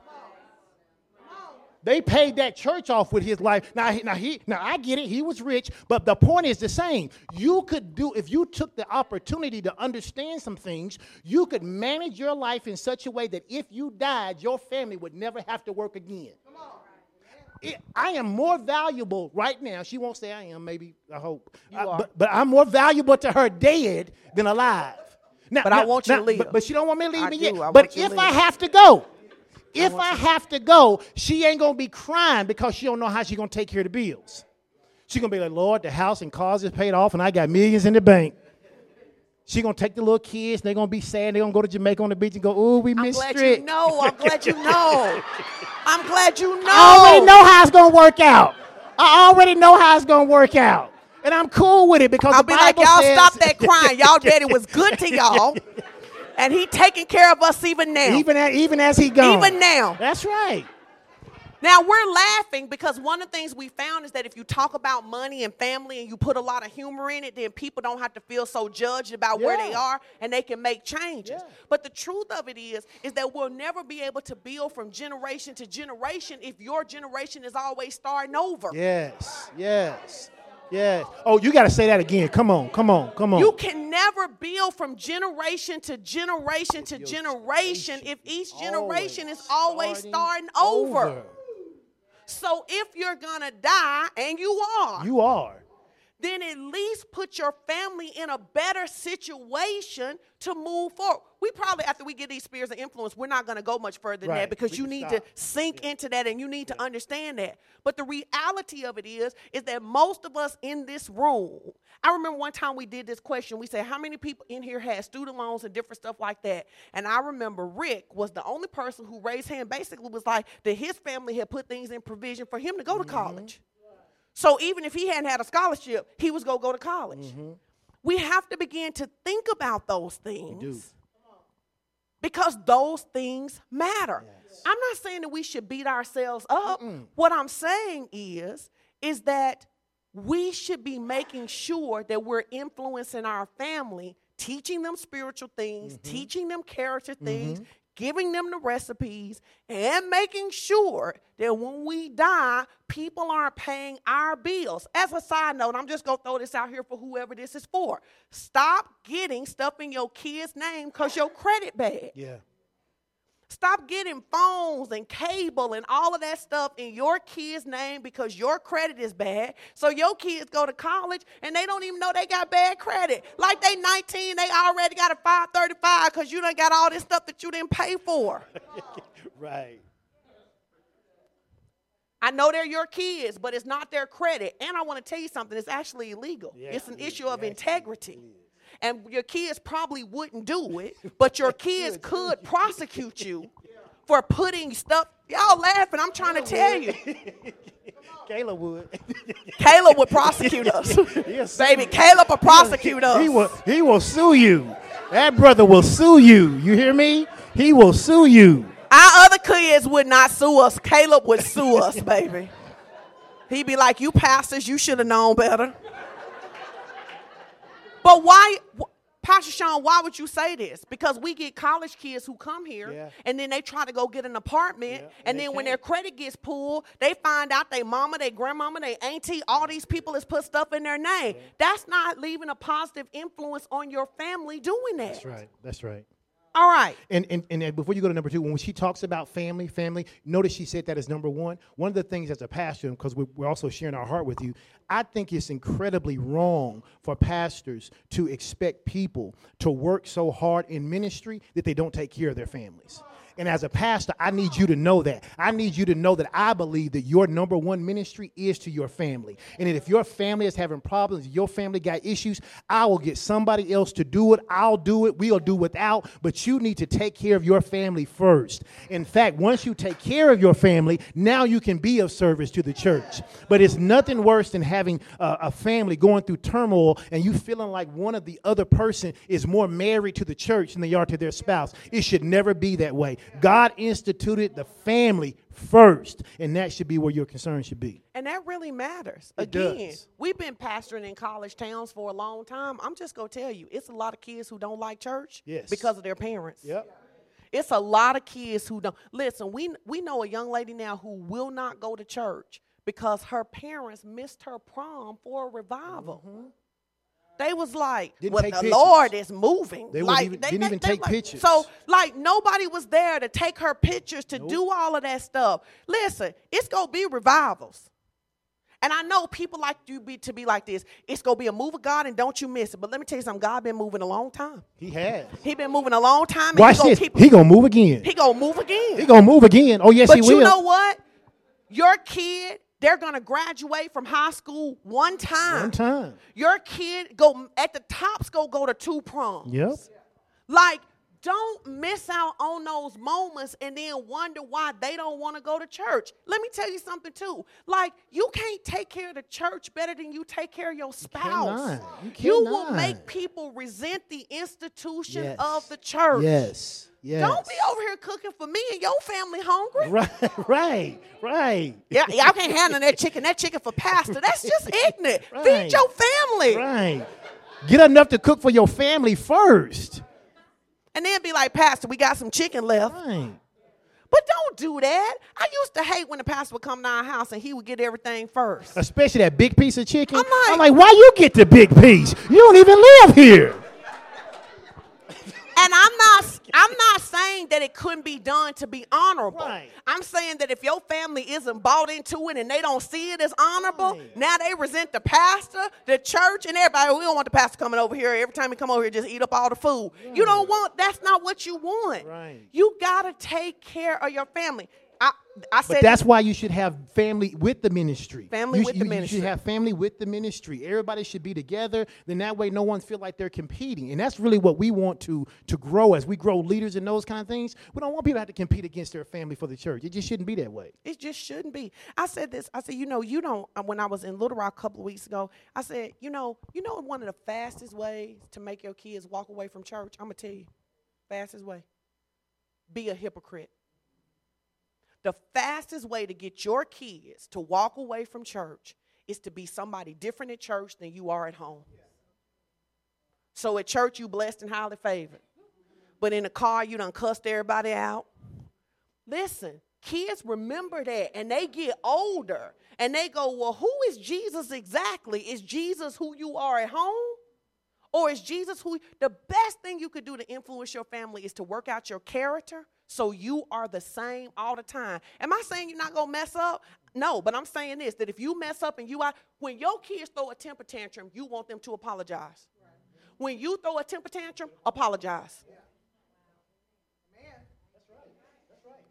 They paid that church off with his life. Now I get it. He was rich, but the point is the same. You could do, if you took the opportunity to understand some things, you could manage your life in such a way that if you died, your family would never have to work again. Come on. I am more valuable right now. She won't say I am, maybe, I hope. But I'm more valuable to her dead than alive. Now, but now, I want you to leave. But she don't want me leaving yet. But if I have to go, if I have to go, she ain't going to be crying because she don't know how she's going to take care of the bills. She's going to be like, Lord, the house and cars is paid off, and I got millions in the bank. She's going to take the little kids, and they're going to be sad, and they're going to go to Jamaica on the beach and go, ooh, we missed it. I'm glad you know. I already know how it's going to work out. And I'm cool with it because I'll the Bible says. I'll be like, y'all stop that crying. Y'all daddy was good to y'all, and he taking care of us even now. Even as he gone. Even now. That's right. Now, we're laughing because one of the things we found is that if you talk about money and family and you put a lot of humor in it, then people don't have to feel so judged about where they are, and they can make changes. Yeah. But the truth of it is that we'll never be able to build from generation to generation if your generation is always starting over. Yes. Oh, you got to say that again. Come on. You can never build from generation to generation to generation if each generation is always starting over. So if you're going to die, and you are, then at least put your family in a better situation to move forward. We probably, after we get these spheres of influence, we're not going to go much further than that because we need to sink into that, and you need to understand that. But the reality of it is that most of us in this room, I remember one time we did this question. We said, how many people in here had student loans and different stuff like that? And I remember Rick was the only person who raised hand, basically was like that his family had put things in provision for him to go to college. So even if he hadn't had a scholarship, he was going to go to college. Mm-hmm. We have to begin to think about those things. We do. Because those things matter. Yes. I'm not saying that we should beat ourselves up. Mm-mm. What I'm saying is that we should be making sure that we're influencing our family, teaching them spiritual things, teaching them character things, giving them the recipes, and making sure that when we die, people aren't paying our bills. As a side note, I'm just going to throw this out here for whoever this is for. Stop getting stuff in your kid's name because your credit bad. Yeah. Stop getting phones and cable and all of that stuff in your kid's name because your credit is bad. So your kids go to college and they don't even know they got bad credit. Like they 19, they already got a 535 because you done got all this stuff that you didn't pay for. Right. I know they're your kids, but it's not their credit. And I want to tell you something, it's actually illegal. Yeah, it's an issue of integrity. And your kids probably wouldn't do it, but your kids could prosecute you for putting stuff. Y'all laughing. I'm trying to tell you. Caleb would. Caleb would prosecute us. Baby, Caleb will prosecute us. He will sue you. That brother will sue you. You hear me? He will sue you. Our other kids would not sue us. Caleb would sue us, baby. He'd be like, you pastors, you should have known better. But why, Pastor Sean, why would you say this? Because we get college kids who come here, and then they try to go get an apartment, and then when their credit gets pulled, they find out their mama, their grandmama, their auntie, all these people has put stuff in their name. Yeah. That's not leaving a positive influence on your family doing that. That's right. All right. And before you go to number two, when she talks about family, notice she said that is number one. One of the things as a pastor, because we're also sharing our heart with you, I think it's incredibly wrong for pastors to expect people to work so hard in ministry that they don't take care of their families. And as a pastor, I need you to know that. I need you to know that I believe that your number one ministry is to your family. And that if your family is having problems, your family got issues, I will get somebody else to do it. I'll do it. We'll do without. But you need to take care of your family first. In fact, once you take care of your family, now you can be of service to the church. But it's nothing worse than having a family going through turmoil and you feeling like one of the other person is more married to the church than they are to their spouse. It should never be that way. God instituted the family first, and that should be where your concern should be. And that really matters. Again, we've been pastoring in college towns for a long time. I'm just going to tell you, it's a lot of kids who don't like church because of their parents. Yep. It's a lot of kids who don't. Listen, we know a young lady now who will not go to church because her parents missed her prom for a revival. Mm-hmm. They was like, well, the pictures. Lord is moving. They like, even, they didn't even take pictures. So, like, nobody was there to take her pictures, to do all of that stuff. Listen, it's going to be revivals. And I know people like you to be like this. It's going to be a move of God, and don't you miss it. But let me tell you something. God been moving a long time. He has. He been moving a long time. And watch this. He going to move again. He going to move again. He going to move again. Oh, yes, but he will. But you know what? Your kid... They're going to graduate from high school one time. One time. Your kid go at the top's going to go to 2 proms. Yep. Like, don't miss out on those moments and then wonder why they don't want to go to church. Let me tell you something, too. Like, you can't take care of the church better than you take care of your spouse. You will make people resent the institution of the church. Yes. Yes. Don't be over here cooking for me and your family hungry. Right. Yeah, y'all can't handle that chicken. That chicken for pastor. That's just ignorant. Right. Feed your family. Right. Get enough to cook for your family first. And then be like, pastor, we got some chicken left. Right. But don't do that. I used to hate when the pastor would come to our house and he would get everything first. Especially that big piece of chicken. I'm like, why you get the big piece? You don't even live here. And I'm not saying that it couldn't be done to be honorable. Right. I'm saying that if your family isn't bought into it and they don't see it as honorable, now they resent the pastor, the church, and everybody. We don't want the pastor coming over here. Every time he come over here, just eat up all the food. Right. You don't want, that's not what you want. Right. You got to take care of your family. But that's why you should have family with the ministry. You should have family with the ministry. Everybody should be together. Then that way no one feel like they're competing. And that's really what we want to grow as we grow leaders and those kind of things. We don't want people to have to compete against their family for the church. It just shouldn't be that way. It just shouldn't be. I said this. I said, you don't, when I was in Little Rock a couple of weeks ago, I said, you know one of the fastest ways to make your kids walk away from church? I'm going to tell you, fastest way, be a hypocrite. The fastest way to get your kids to walk away from church is to be somebody different at church than you are at home. So at church, you blessed and highly favored. But in the car, you done cussed everybody out. Listen, kids remember that, and they get older, and they go, well, who is Jesus exactly? Is Jesus who you are at home? Or is Jesus who? The best thing you could do to influence your family is to work out your character so you are the same all the time. Am I saying you're not going to mess up? No, but I'm saying this, that if you mess up and when your kids throw a temper tantrum, you want them to apologize. When you throw a temper tantrum, apologize.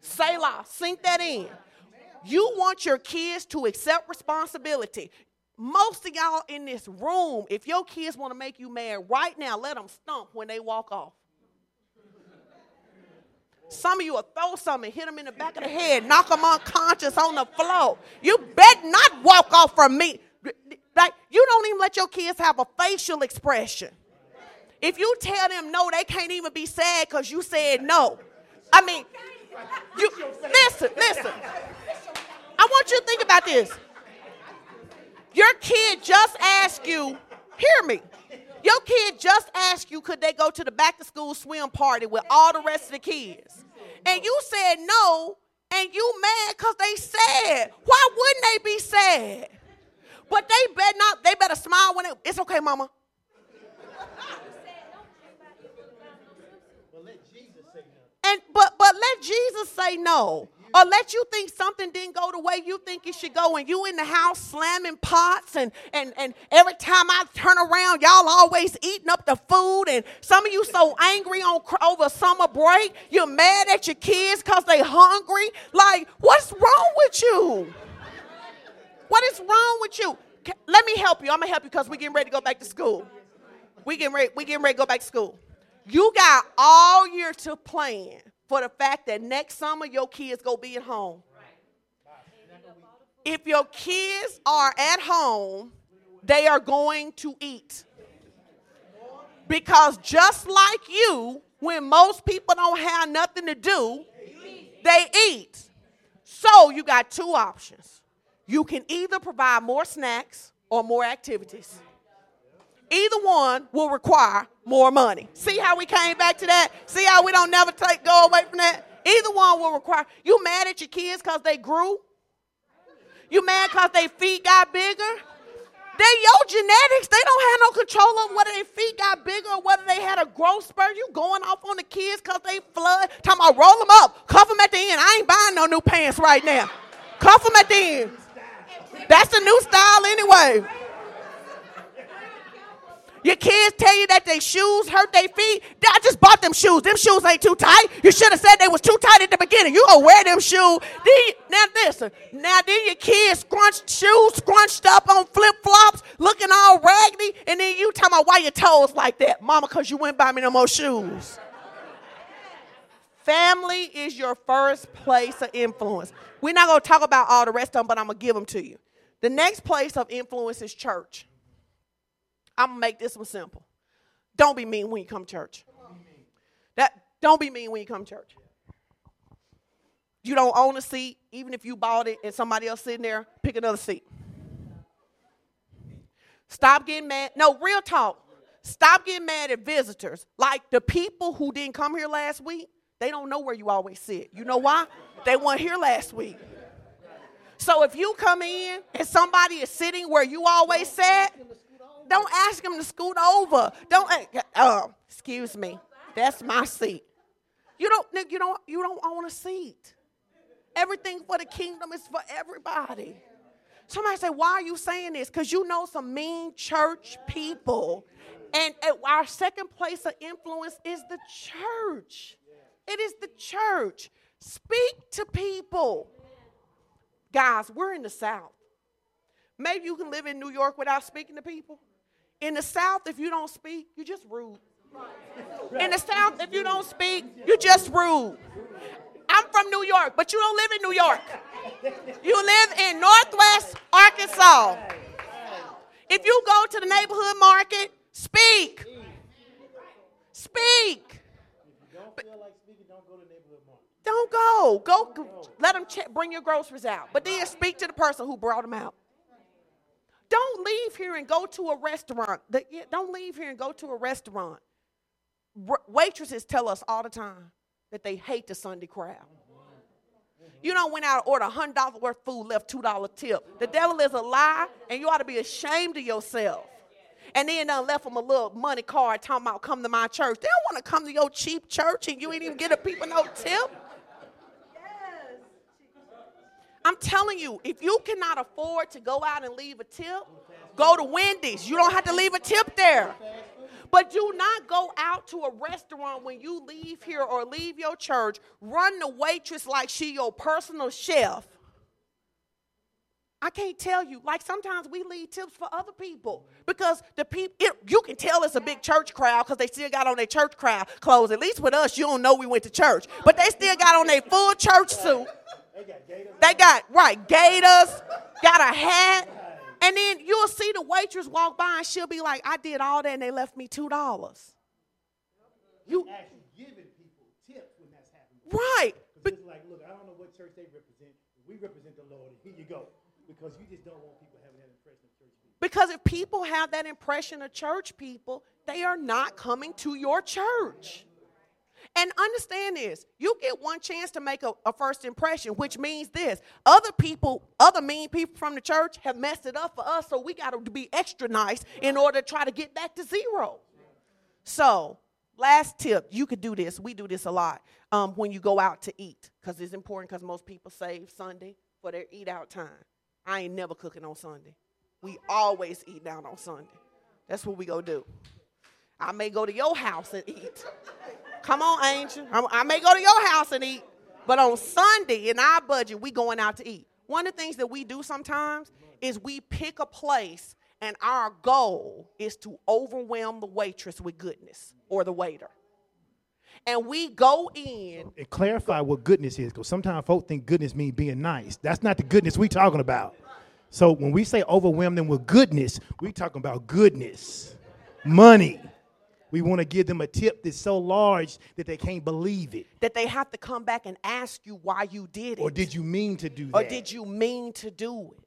Selah, sink that in. You want your kids to accept responsibility. Most of y'all in this room, if your kids want to make you mad right now, let them stomp when they walk off. Some of you will throw something, hit them in the back of the head, knock them unconscious on the floor. You better not walk off from me. Like, you don't even let your kids have a facial expression. If you tell them no, they can't even be sad because you said no. I mean, you listen. I want you to think about this. Your kid just asked you, hear me, your kid just asked you could they go to the back-to-school swim party with all the rest of the kids. And you said no, and you mad because they sad. Why wouldn't they be sad? But they better smile when it's okay, mama. But let Jesus say no. Or let you think something didn't go the way you think it should go, and you in the house slamming pots, and every time I turn around, y'all always eating up the food, and some of you so angry over summer break, you're mad at your kids because they hungry. Like, what's wrong with you? What is wrong with you? Let me help you. I'm going to help you because we're getting ready to go back to school. We getting ready to go back to school. You got all year to plan for the fact that next summer your kids go be at home. If your kids are at home, they are going to eat. Because just like you, when most people don't have nothing to do, they eat. So you got 2 options. You can either provide more snacks or more activities. Either one will require more money. See how we came back to that? See how we don't never go away from that? Either one will require. You mad at your kids because they grew? You mad because their feet got bigger? They're your genetics. They don't have no control on whether their feet got bigger or whether they had a growth spur. You going off on the kids because they flood. Talking about roll them up. Cuff them at the end. I ain't buying no new pants right now. Cuff them at the end. That's the new style anyway. Your kids tell you that their shoes hurt their feet. I just bought them shoes. Them shoes ain't too tight. You should have said they was too tight at the beginning. You gonna wear them shoes. Now listen. Now then your kids scrunched shoes, scrunched up on flip-flops, looking all raggedy. And then you talking about why your toes like that. Mama, because you wouldn't buy me no more shoes. Family is your first place of influence. We're not going to talk about all the rest of them, but I'm going to give them to you. The next place of influence is church. I'm going to make this one simple. Don't be mean when you come to church. Don't be mean when you come to church. You don't own a seat, even if you bought it and somebody else sitting there, pick another seat. Stop getting mad. No, real talk. Stop getting mad at visitors. Like the people who didn't come here last week, they don't know where you always sit. You know why? They weren't here last week. So if you come in and somebody is sitting where you always sat, don't ask them to scoot over. Excuse me. That's my seat. You don't own a seat. Everything for the kingdom is for everybody. Somebody say, why are you saying this? Because you know some mean church people. And our second place of influence is the church. It is the church. Speak to people. Guys, we're in the South. Maybe you can live in New York without speaking to people. In the South, if you don't speak, you're just rude. In the South, if you don't speak, you're just rude. I'm from New York, but you don't live in New York. You live in Northwest Arkansas. If you go to the neighborhood market, speak. Speak. If you don't feel like speaking, don't go to the neighborhood market. Don't go. Go. Let them bring your groceries out. But then speak to the person who brought them out. Don't leave here and go to a restaurant. Don't leave here and go to a restaurant. Waitresses tell us all the time that they hate the Sunday crowd. You don't went out and ordered $100 worth of food, left $2 tip. The devil is a lie, and you ought to be ashamed of yourself. And then I left them a little money card talking about come to my church. They don't want to come to your cheap church, and you ain't even giving people no tip. I'm telling you, if you cannot afford to go out and leave a tip, go to Wendy's. You don't have to leave a tip there. But do not go out to a restaurant when you leave here or leave your church, run the waitress like she your personal chef. I can't tell you. Like sometimes we leave tips for other people because the people, you can tell it's a big church crowd because they still got on their church crowd clothes. At least with us, you don't know we went to church. But they still got on their full church suit. They got gators, got a hat. And then you'll see the waitress walk by and she'll be like, I did all that and they left me $2. You actually giving people tips when that's happening. Right. But it's like, look, I don't know what church they represent. We represent the Lord. Here you go. Because you just don't want people having that impression of church people. Because if people have that impression of church people, they are not coming to your church. And understand this, you get one chance to make a first impression, which means this. Other people, other mean people from the church have messed it up for us, so we got to be extra nice in order to try to get back to zero. So, last tip, you could do this. We do this a lot when you go out to eat because it's important because most people save Sunday for their eat-out time. I ain't never cooking on Sunday. We always eat down on Sunday. That's what we go do. I may go to your house and eat. Come on, Angel. I may go to your house and eat, but on Sunday in our budget, we going out to eat. One of the things that we do sometimes is we pick a place, and our goal is to overwhelm the waitress with goodness or the waiter. And we go in. And clarify what goodness is, because sometimes folk think goodness means being nice. That's not the goodness we're talking about. So when we say overwhelm them with goodness, we're talking about goodness, money. We want to give them a tip that's so large that they can't believe it. That they have to come back and ask you why you did it. Or did you mean to do that? Or did you mean to do it?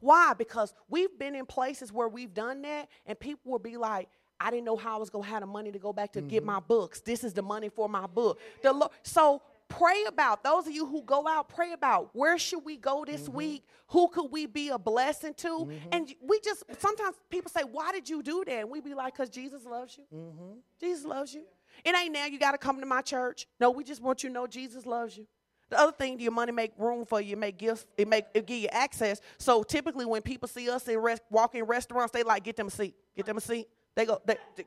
Why? Because we've been in places where we've done that, and people will be like, I didn't know how I was going to have the money to go back to get my books. This is the money for my book. So Pray about, those of you who go out, pray about where should we go this week? Who could we be a blessing to? And we just, sometimes people say, why did you do that? And we be like, because Jesus loves you. Jesus loves you. It ain't now you got to come to my church. No, we just want you to know Jesus loves you. The other thing, your money make room for you, make gifts, it give you access. So typically when people see us in walking restaurants, they like, get them a seat. Get them a seat. They go,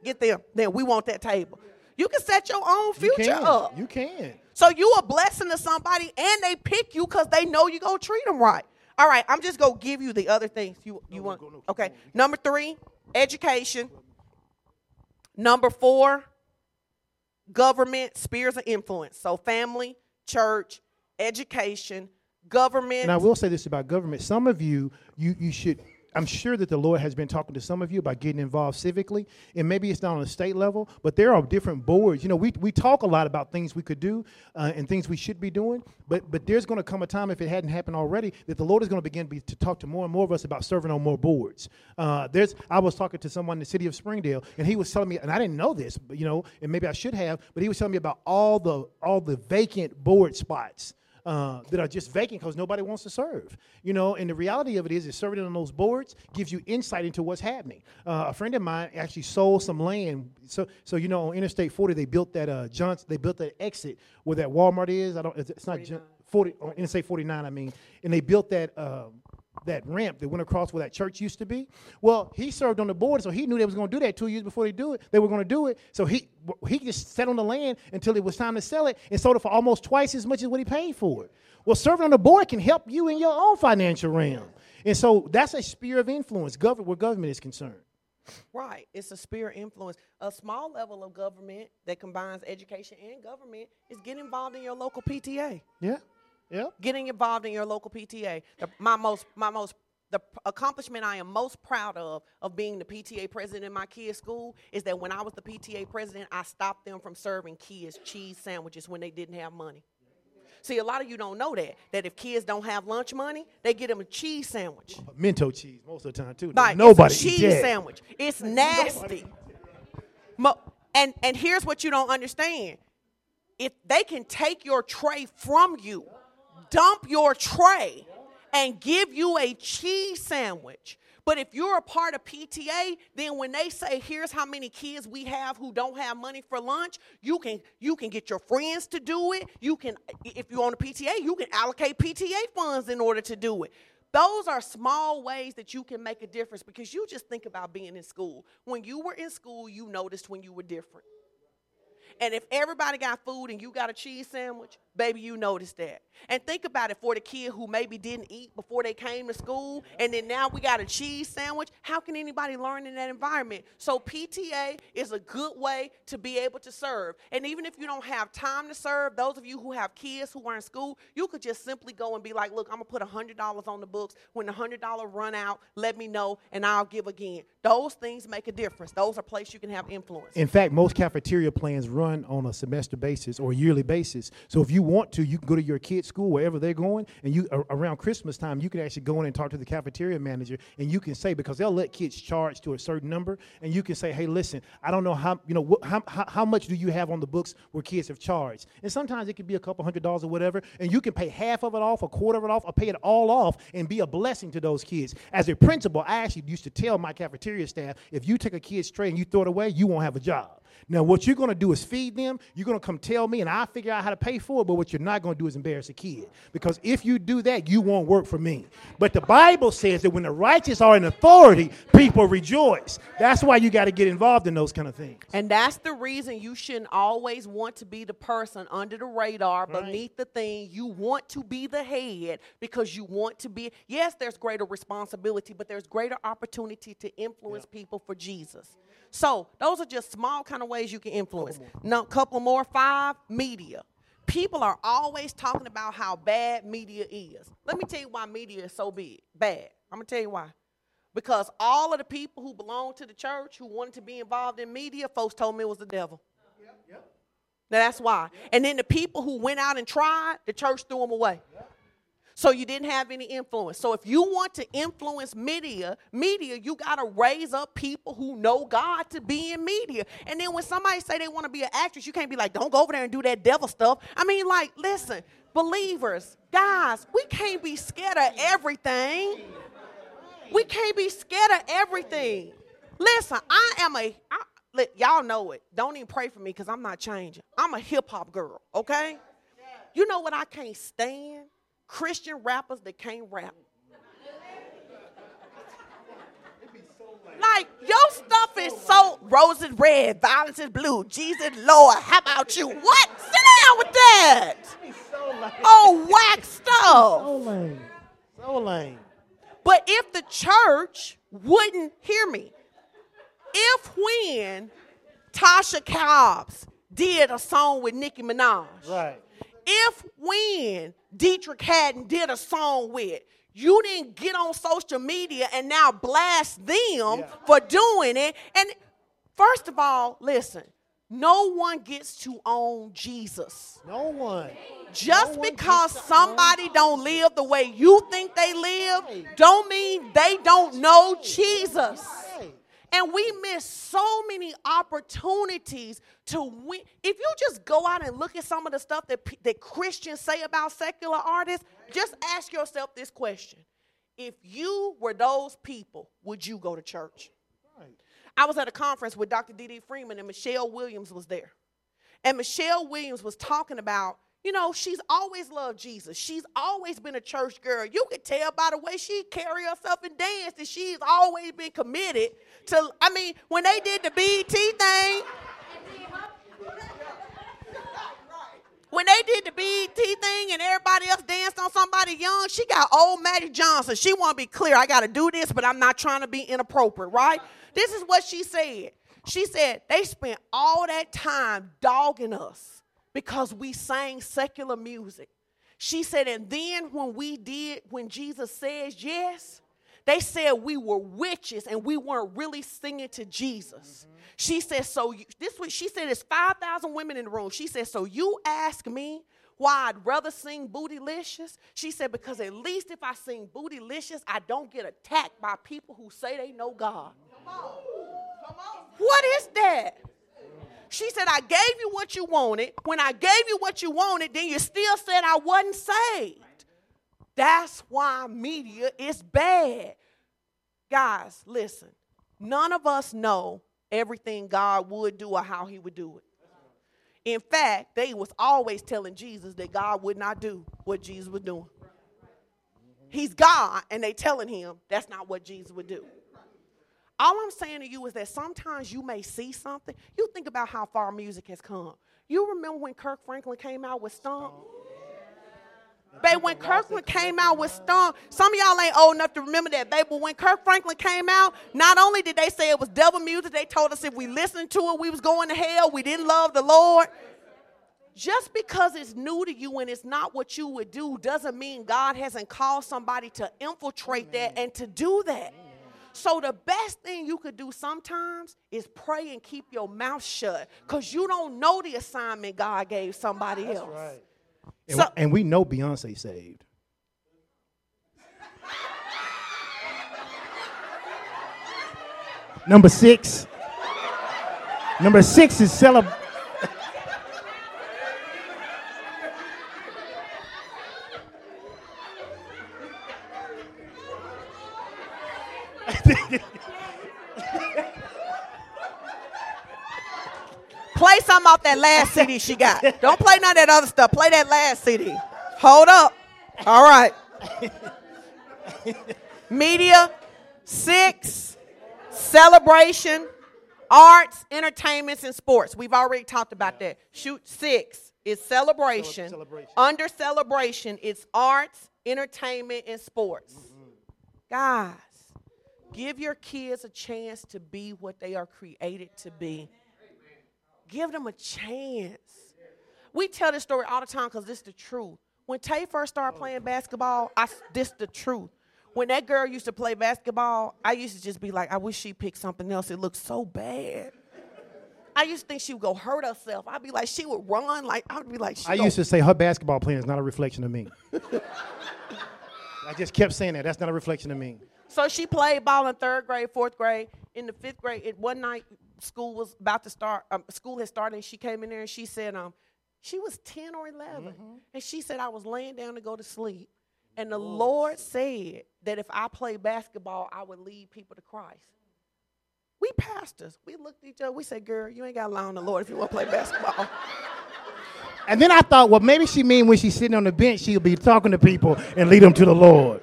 get them. Then we want that table. You can set your own future up. You can. So you a blessing to somebody, and they pick you because they know you're going to treat them right. All right, I'm just going to give you the other things you want. Okay, number 3, education. Number 4, government, spheres of influence. So family, church, education, government. And I will say this about government. Some of you should... I'm sure that the Lord has been talking to some of you about getting involved civically, and maybe it's not on a state level, but there are different boards. You know, we talk a lot about things we could do and things we should be doing, but there's going to come a time, if it hadn't happened already, that the Lord is going to begin to talk to more and more of us about serving on more boards. I was talking to someone in the city of Springdale, and he was telling me, and I didn't know this, but, you know, and maybe I should have, but he was telling me about all the vacant board spots. That are just vacant because nobody wants to serve, you know. And the reality of it is serving on those boards gives you insight into what's happening. A friend of mine actually sold some land, so you know, on Interstate 40 they built that they built that exit where that Walmart is. It's not 40 on Interstate 49, I mean, and they built that. That ramp that went across where that church used to be. Well, he served on the board, so he knew they was going to do that 2 years before they were going to do it. So he just sat on the land until it was time to sell it and sold it for almost twice as much as what he paid for it. Well, serving on the board can help you in your own financial realm. And so that's a sphere of influence, where government is concerned. Right. It's a sphere of influence. A small level of government that combines education and government is get involved in your local PTA. Yeah. Yep. Getting involved in your local PTA. The accomplishment I am most proud of being the PTA president in my kids' school is that when I was the PTA president, I stopped them from serving kids cheese sandwiches when they didn't have money. See, a lot of you don't know that if kids don't have lunch money, they get them a cheese sandwich. Mento cheese most of the time, too. Like, nobody it's a cheese dead. Sandwich. It's nasty. And here's what you don't understand. If they can take your tray from you, dump your tray and give you a cheese sandwich. But if you're a part of PTA, then when they say, here's how many kids we have who don't have money for lunch, you can get your friends to do it. You can, if you're on the PTA, you can allocate PTA funds in order to do it. Those are small ways that you can make a difference, because you just think about being in school. When you were in school, you noticed when you were different. And if everybody got food and you got a cheese sandwich, baby, you notice that. And think about it for the kid who maybe didn't eat before they came to school, and then now we got a cheese sandwich. How can anybody learn in that environment? So PTA is a good way to be able to serve. And even if you don't have time to serve, those of you who have kids who are in school, you could just simply go and be like, look, I'm going to put $100 on the books. When the $100 run out, let me know, and I'll give again. Those things make a difference. Those are places you can have influence. In fact, most cafeteria plans run on a semester basis or yearly basis. So if you want to, you can go to your kid's school, wherever they're going, and you around Christmas time, you can actually go in and talk to the cafeteria manager, and you can say, because they'll let kids charge to a certain number, and you can say, hey, listen, I don't know how much do you have on the books where kids have charged? And sometimes it could be a couple $100 or whatever, and you can pay half of it off, a quarter of it off, or pay it all off and be a blessing to those kids. As a principal, I actually used to tell my cafeteria staff, if you take a kid's tray and you throw it away, you won't have a job. Now, what you're going to do is feed them. You're going to come tell me, and I'll figure out how to pay for it. But what you're not going to do is embarrass a kid. Because if you do that, you won't work for me. But the Bible says that when the righteous are in authority, people rejoice. That's why you got to get involved in those kind of things. And that's the reason you shouldn't always want to be the person under the radar, beneath the thing. You want to be the head, because you want to be. Yes, there's greater responsibility, but there's greater opportunity to influence people for Jesus. So those are just small kind of ways you can influence. Now, couple more. 5, media. People are always talking about how bad media is. Let me tell you why media is so bad. I'm going to tell you why. Because all of the people who belong to the church who wanted to be involved in media, folks told me it was the devil. Yep. Now, that's why. Yep. And then the people who went out and tried, the church threw them away. Yep. So you didn't have any influence. So if you want to influence media, you got to raise up people who know God to be in media. And then when somebody say they want to be an actress, you can't be like, don't go over there and do that devil stuff. I mean, like, listen, believers, guys, we can't be scared of everything. We can't be scared of everything. Listen, y'all know it. Don't even pray for me because I'm not changing. I'm a hip-hop girl, okay? You know what I can't stand? Christian rappers that can't rap. Like, your stuff is so roses red, violence is blue, Jesus Lord, how about you? What? Sit down with that. Oh, whack stuff. So lame. So lame. But if the church wouldn't hear me, when Tasha Cobbs did a song with Nicki Minaj, right? When Dietrich Haddon did a song with, you didn't get on social media and now blast them for doing it. And first of all, listen, no one gets to own Jesus. No one. Just because somebody don't live the way you think they live, don't mean they don't know Jesus. And we miss so many opportunities to win. If you just go out and look at some of the stuff that Christians say about secular artists, just ask yourself this question. If you were those people, would you go to church? Right. I was at a conference with Dr. D.D. Freeman, and Michelle Williams was there. And Michelle Williams was talking about, you know, she's always loved Jesus. She's always been a church girl. You could tell by the way she carry herself and dance that she's always been committed to. I mean, when they did the B.T. thing, and everybody else danced on somebody young, she got old Maddie Johnson. She want to be clear. I got to do this, but I'm not trying to be inappropriate, right? This is what she said. She said, they spent all that time dogging us because we sang secular music. She said, and then when Jesus says yes, they said we were witches and we weren't really singing to Jesus. Mm-hmm. She said, she said, it's 5,000 women in the room. She said, so you ask me why I'd rather sing Bootylicious? She said, because at least if I sing Bootylicious, I don't get attacked by people who say they know God. Come on. Come on. What is that? She said, I gave you what you wanted. When I gave you what you wanted, then you still said I wasn't saved. That's why media is bad. Guys, listen, none of us know everything God would do or how he would do it. In fact, they was always telling Jesus that God would not do what Jesus was doing. He's God, and they telling him that's not what Jesus would do. All I'm saying to you is that sometimes you may see something. You think about how far music has come. You remember when Kirk Franklin came out with Stomp? Yeah. Babe, when Kirk Franklin came out with Stomp, some of y'all ain't old enough to remember that, babe, but when Kirk Franklin came out, not only did they say it was devil music, they told us if we listened to it, we was going to hell, we didn't love the Lord. Just because it's new to you and it's not what you would do doesn't mean God hasn't called somebody to infiltrate that and to do that. So the best thing you could do sometimes is pray and keep your mouth shut because you don't know the assignment God gave somebody else. Right. So, and we know Beyonce saved. Number six. Number six is celebrate. Play some off that last CD she got. Don't play none of that other stuff. Play that last CD. Hold up. All right. Media, 6, celebration, arts, entertainments, and sports. We've already talked about that. 6 is celebration. Under celebration, it's arts, entertainment, and sports. Mm-hmm. Guys, give your kids a chance to be what they are created to be. Give them a chance. We tell this story all the time because this is the truth. When Tay first started playing basketball, this is the truth. When that girl used to play basketball, I used to just be like, I wish she picked something else. It looked so bad. I used to think she would go hurt herself. I'd be like, she would run. Like I would be like, she used to say her basketball playing is not a reflection of me. I just kept saying that. That's not a reflection of me. So she played ball in third grade, fourth grade. In the fifth grade, one night school was about to start. School had started, and she came in there, and she said, she was 10 or 11. Mm-hmm. And she said, I was laying down to go to sleep. And the Lord said that if I played basketball, I would lead people to Christ. We pastors, we looked at each other. We said, girl, you ain't got to lie on the Lord if you want to play basketball. And then I thought, well, maybe she mean when she's sitting on the bench, she'll be talking to people and lead them to the Lord.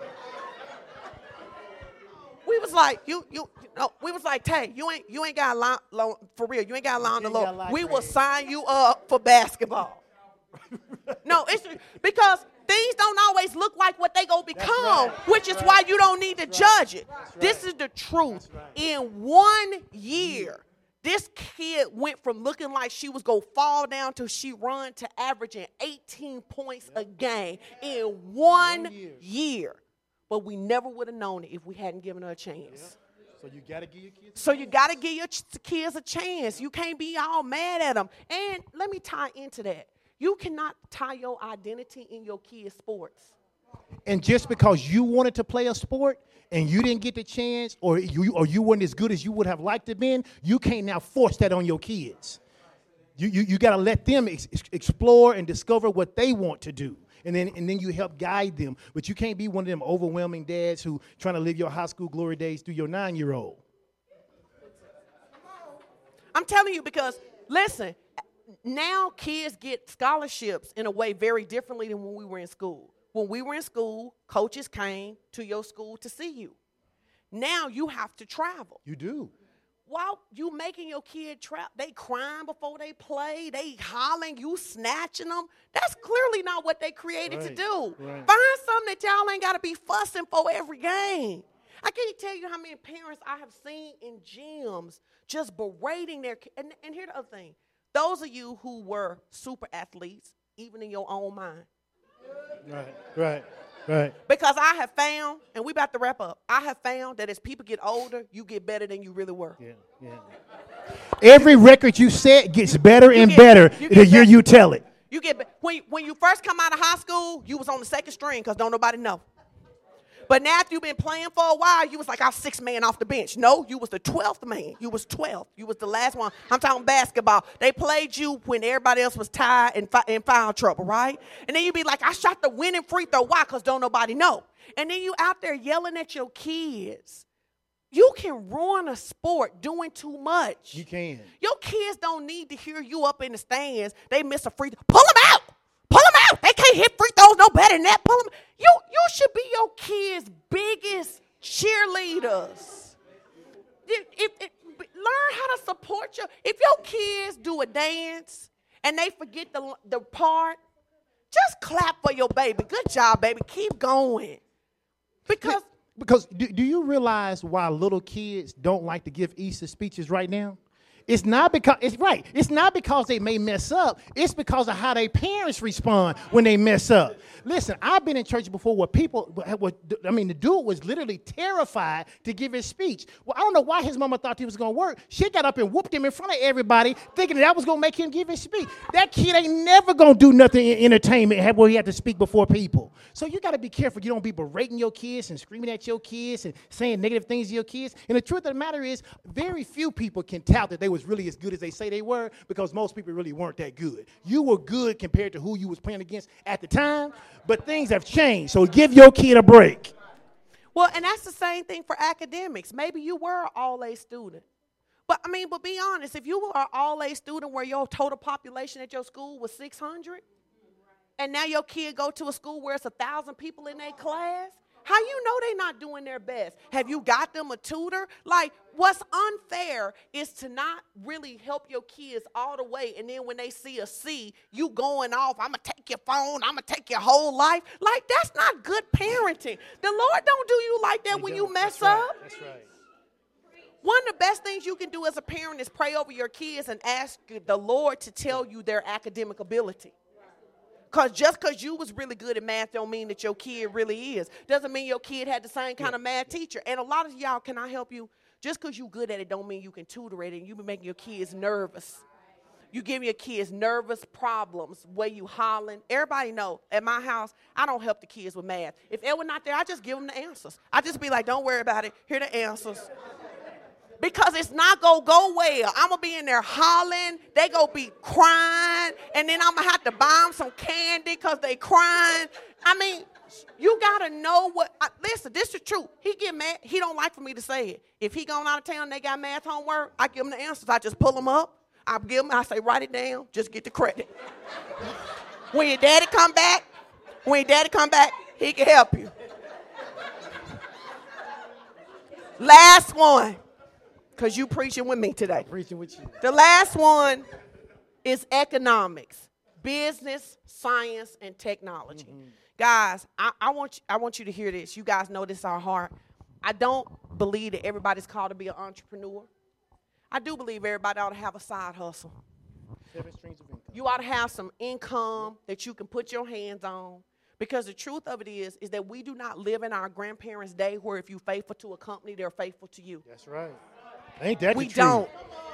We was like, Tay, you ain't got a line for real. You ain't got a line on the Lord. We will sign you up for basketball. No, it's because things don't always look like what they gonna become, which is why you don't need to judge it. This is the truth. In 1 year, this kid went from looking like she was going to fall down till she run to averaging 18 points a game in 1 year. But we never would have known it if we hadn't given her a chance. Yep. So you got to give your kids a chance. You can't be all mad at them. And let me tie into that. You cannot tie your identity in your kids' sports. And just because you wanted to play a sport and you didn't get the chance, or you weren't as good as you would have liked to have been, you can't now force that on your kids. You got to let them explore and discover what they want to do, and then you help guide them. But you can't be one of them overwhelming dads who trying to live your high school glory days through your 9-year-old. I'm telling you, because listen, now kids get scholarships in a way very differently than when we were in school. When we were in school, coaches came to your school to see you. Now you have to travel. You do. While you making your kid travel, they crying before they play, they hollering, you snatching them. That's clearly not what they created to do. Right. Find something that y'all ain't got to be fussing for every game. I can't tell you how many parents I have seen in gyms just berating their kids. And here's the other thing. Those of you who were super athletes, even in your own mind, Right. Because I have found, and we about to wrap up, I have found that as people get older, you get better than you really were. Yeah. Every record you set gets better and better the year you tell it. You get when you first come out of high school, you was on the second string because don't nobody know. But now if you've been playing for a while, you was like our sixth man off the bench. No, you was the 12th man. You was 12th. You was the last one. I'm talking basketball. They played you when everybody else was tied and in foul trouble, right? And then you'd be like, I shot the winning free throw. Why? Because don't nobody know. And then you out there yelling at your kids. You can ruin a sport doing too much. You can. Your kids don't need to hear you up in the stands. They miss a free throw. Pull them out. They can't hit free throws no better than that. Pull them. You should be your kids' biggest cheerleaders. Learn how to support your. If your kids do a dance and they forget the part, just clap for your baby. Good job, baby. Keep going. Because do you realize why little kids don't like to give Easter speeches right now? It's not because It's not because they may mess up. It's because of how their parents respond when they mess up. Listen, I've been in church before where the dude was literally terrified to give his speech. Well, I don't know why his mama thought he was going to work. She got up and whooped him in front of everybody, thinking that was going to make him give his speech. That kid ain't never going to do nothing in entertainment where he had to speak before people. So you got to be careful. You don't be berating your kids and screaming at your kids and saying negative things to your kids. And the truth of the matter is, very few people can tout that they was really as good as they say they were, because most people really weren't that good. You were good compared to who you was playing against at the time, but things have changed, so give your kid a break. Well, and that's the same thing for academics. Maybe you were an all-A student, but be honest, if you were an all-A student where your total population at your school was 600, and now your kid go to a school where it's 1,000 people in their class, how you know they're not doing their best? Have you got them a tutor? Like, what's unfair is to not really help your kids all the way, and then when they see a C, you going off, I'm going to take your phone, I'm going to take your whole life. Like, that's not good parenting. The Lord don't do you like that when you mess up. That's right. One of the best things you can do as a parent is pray over your kids and ask the Lord to tell you their academic ability. Because just because you was really good at math don't mean that your kid really is. Doesn't mean your kid had the same kind of math teacher. And a lot of y'all, can I help you? Just because you good at it don't mean you can tutor it, and you be making your kids nervous. You giving your kids nervous problems, where you hollering. Everybody know, at my house, I don't help the kids with math. If Edwin not there, I just give them the answers. I just be like, don't worry about it. Here are the answers. Because it's not going to go well. I'm going to be in there hollering. They going to be crying. And then I'm going to have to buy them some candy because they crying. I mean, you got to know what. Listen, this is true. He get mad. He don't like for me to say it. If he gone out of town and they got math homework, I give them the answers. I just pull them up. I give them, I say, write it down. Just get the credit. When your daddy come back, he can help you. Last one. Because you preaching with me today. I'm preaching with you. The last one is economics, business, science, and technology. Mm-hmm. Guys, I want you to hear this. You guys know this is our heart. I don't believe that everybody's called to be an entrepreneur. I do believe everybody ought to have a side hustle. 7 streams of income. You ought to have some income that you can put your hands on. Because the truth of it is that we do not live in our grandparents' day where if you're faithful to a company, they're faithful to you. That's right. Ain't that the truth? We don't.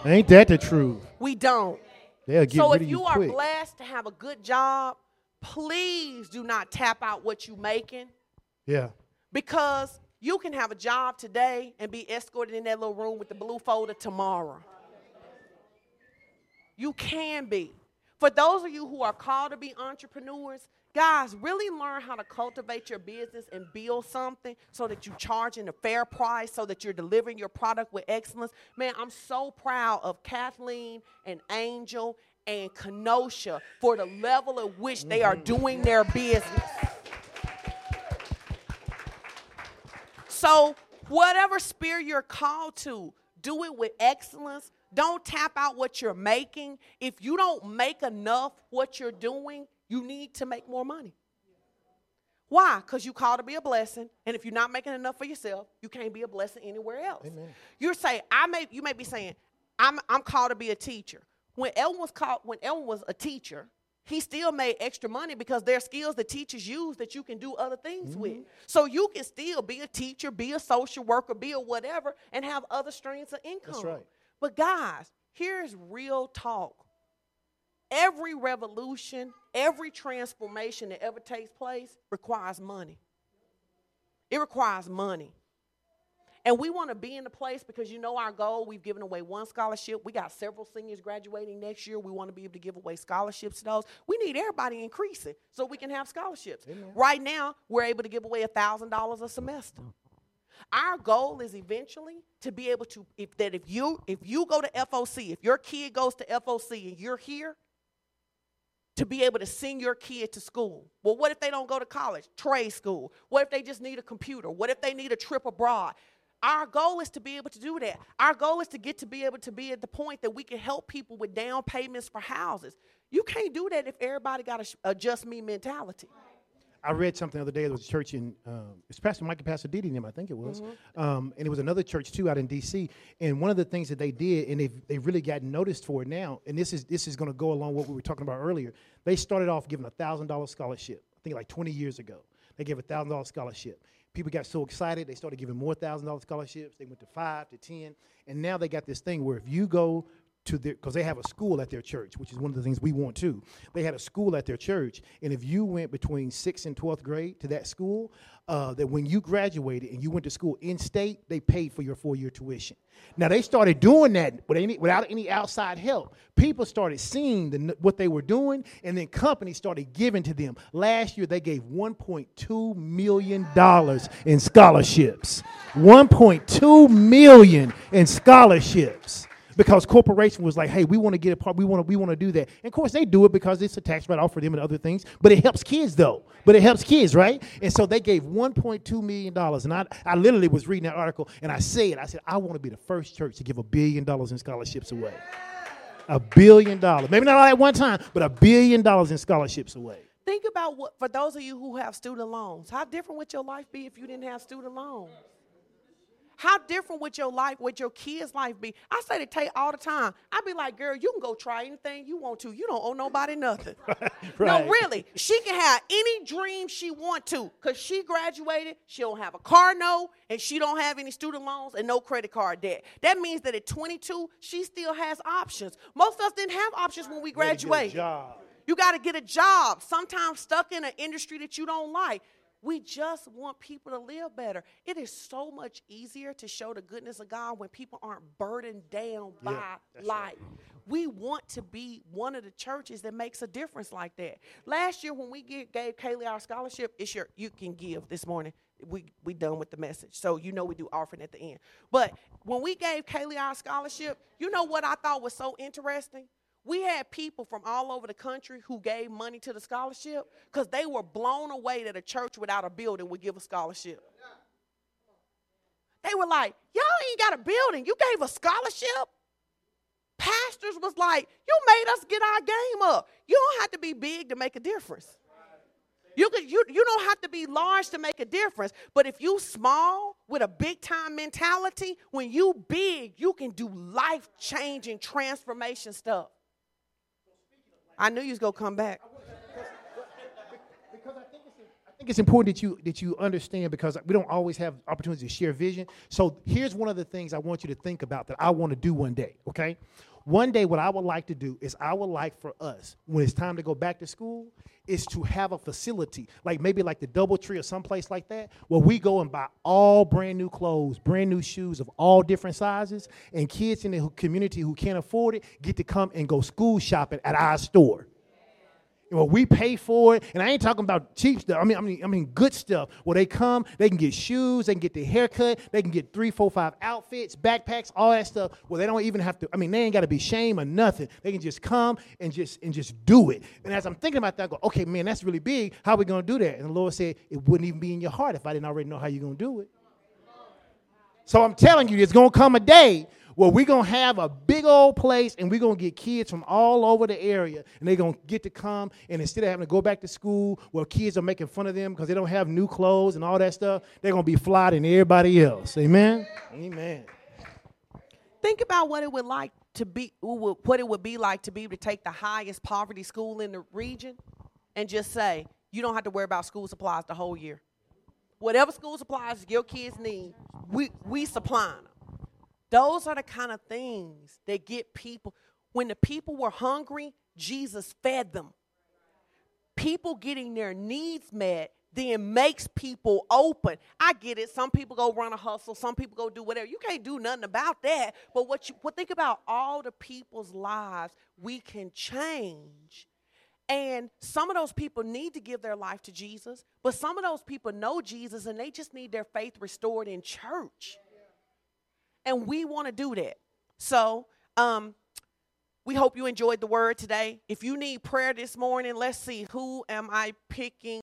Ain't that the truth? We don't. They'll get rid of you quick. So if you are blessed to have a good job, please do not tap out what you're making. Yeah. Because you can have a job today and be escorted in that little room with the blue folder tomorrow. You can be. For those of you who are called to be entrepreneurs, guys, really learn how to cultivate your business and build something so that you charge in a fair price, so that you're delivering your product with excellence. Man, I'm so proud of Kathleen and Angel and Kenosha for the level at which they are doing their business. So whatever sphere you're called to, do it with excellence. Don't tap out what you're making. If you don't make enough what you're doing, you need to make more money. Why? Because you called to be a blessing, and if you're not making enough for yourself, you can't be a blessing anywhere else. Amen. You may be saying, I'm called to be a teacher. When Elwin was a teacher, he still made extra money because there are skills that teachers use that you can do other things with. So you can still be a teacher, be a social worker, be a whatever, and have other streams of income. That's right. But guys, here's real talk. Every revolution, every transformation that ever takes place requires money. It requires money. And we want to be in the place because you know our goal, we've given away 1 scholarship. We got several seniors graduating next year. We want to be able to give away scholarships to those. We need everybody increasing so we can have scholarships. Amen. Right now, we're able to give away $1,000 a semester. Our goal is eventually to be able to, if you go to FOC, if your kid goes to FOC and you're here, to be able to send your kid to school. Well, what if they don't go to college? Trade school. What if they just need a computer? What if they need a trip abroad? Our goal is to be able to do that. Our goal is to get to be able to be at the point that we can help people with down payments for houses. You can't do that if everybody got a just me mentality. I read something the other day. There was a church in, it's Pastor Mike and Pastor Didi and them, I think it was. Mm-hmm. And it was another church, too, out in D.C. And one of the things that they did, and they've really gotten noticed for it now, and this is going to go along what we were talking about earlier. They started off giving a $1,000 scholarship, I think like 20 years ago. They gave a $1,000 scholarship. People got so excited, they started giving more $1,000 scholarships. They went to 5 to 10. And now they got this thing where if you go to their, because they have a school at their church, which is one of the things we want too. They had a school at their church, and if you went between 6th and 12th grade to that school, that when you graduated and you went to school in state, they paid for your 4-year tuition. Now they started doing that without any outside help. People started seeing what they were doing, and then companies started giving to them. Last year they gave $1.2 million in scholarships. $1.2 million in scholarships. Because corporation was like, hey, we want to get a part, we want to do that. And of course they do it because it's a tax write-off for them and other things, but it helps kids though. But it helps kids, right? And so they gave $1.2 million. And I literally was reading that article and I said, I want to be the first church to give $1 billion in scholarships away. $1 billion. Maybe not all at one time, but $1 billion in scholarships away. Think about what, for those of you who have student loans, how different would your life be if you didn't have student loans? How different would your life, would your kids' life be? I say to Tay all the time, I be like, girl, you can go try anything you want to. You don't owe nobody nothing. Right. No, really. She can have any dream she want to because she graduated, she don't have a car note, and she don't have any student loans and no credit card debt. That means that at 22, she still has options. Most of us didn't have options when we graduated. You got to get a job, sometimes stuck in an industry that you don't like. We just want people to live better. It is so much easier to show the goodness of God when people aren't burdened down by life. Right. We want to be one of the churches that makes a difference like that. Last year when we gave Kaylee our scholarship, it's your, you can give this morning. We done with the message, so you know we do offering at the end. But when we gave Kaylee our scholarship, you know what I thought was so interesting? We had people from all over the country who gave money to the scholarship because they were blown away that a church without a building would give a scholarship. They were like, y'all ain't got a building. You gave a scholarship? Pastors was like, you made us get our game up. You don't have to be big to make a difference. You don't have to be large to make a difference. But if you small with a big-time mentality, when you big, you can do life-changing transformation stuff. I knew you was going to come back. Because I think it's important that you understand, because we don't always have opportunities to share vision. So here's one of the things I want you to think about that I want to do one day, okay? One day what I would like to do is I would like for us, when it's time to go back to school, is to have a facility, like maybe like the Doubletree or someplace like that, where we go and buy all brand new clothes, brand new shoes of all different sizes, and kids in the community who can't afford it get to come and go school shopping at our store. You know, we pay for it, and I ain't talking about cheap stuff. I mean good stuff. Where they come, they can get shoes, they can get their haircut, they can get 3, 4, 5 outfits, backpacks, all that stuff. Well, they don't even have to. I mean, they ain't got to be shamed or nothing. They can just come and just do it. And as I'm thinking about that, I go, okay, man, that's really big. How are we gonna do that? And the Lord said, it wouldn't even be in your heart if I didn't already know how you're gonna do it. So I'm telling you, there's gonna come a day. Well, we're going to have a big old place, and we're going to get kids from all over the area, and they're going to get to come, and instead of having to go back to school where kids are making fun of them because they don't have new clothes and all that stuff, they're going to be flyer than everybody else. Amen? Amen. Think about what it would be like to be able to take the highest poverty school in the region and just say, you don't have to worry about school supplies the whole year. Whatever school supplies your kids need, we supply them. Those are the kind of things that get people. When the people were hungry, Jesus fed them. People getting their needs met then makes people open. I get it. Some people go run a hustle. Some people go do whatever. You can't do nothing about that. But think about all the people's lives we can change. And some of those people need to give their life to Jesus. But some of those people know Jesus, and they just need their faith restored in church. And we want to do that. So we hope you enjoyed the word today. If you need prayer this morning, let's see, who am I picking?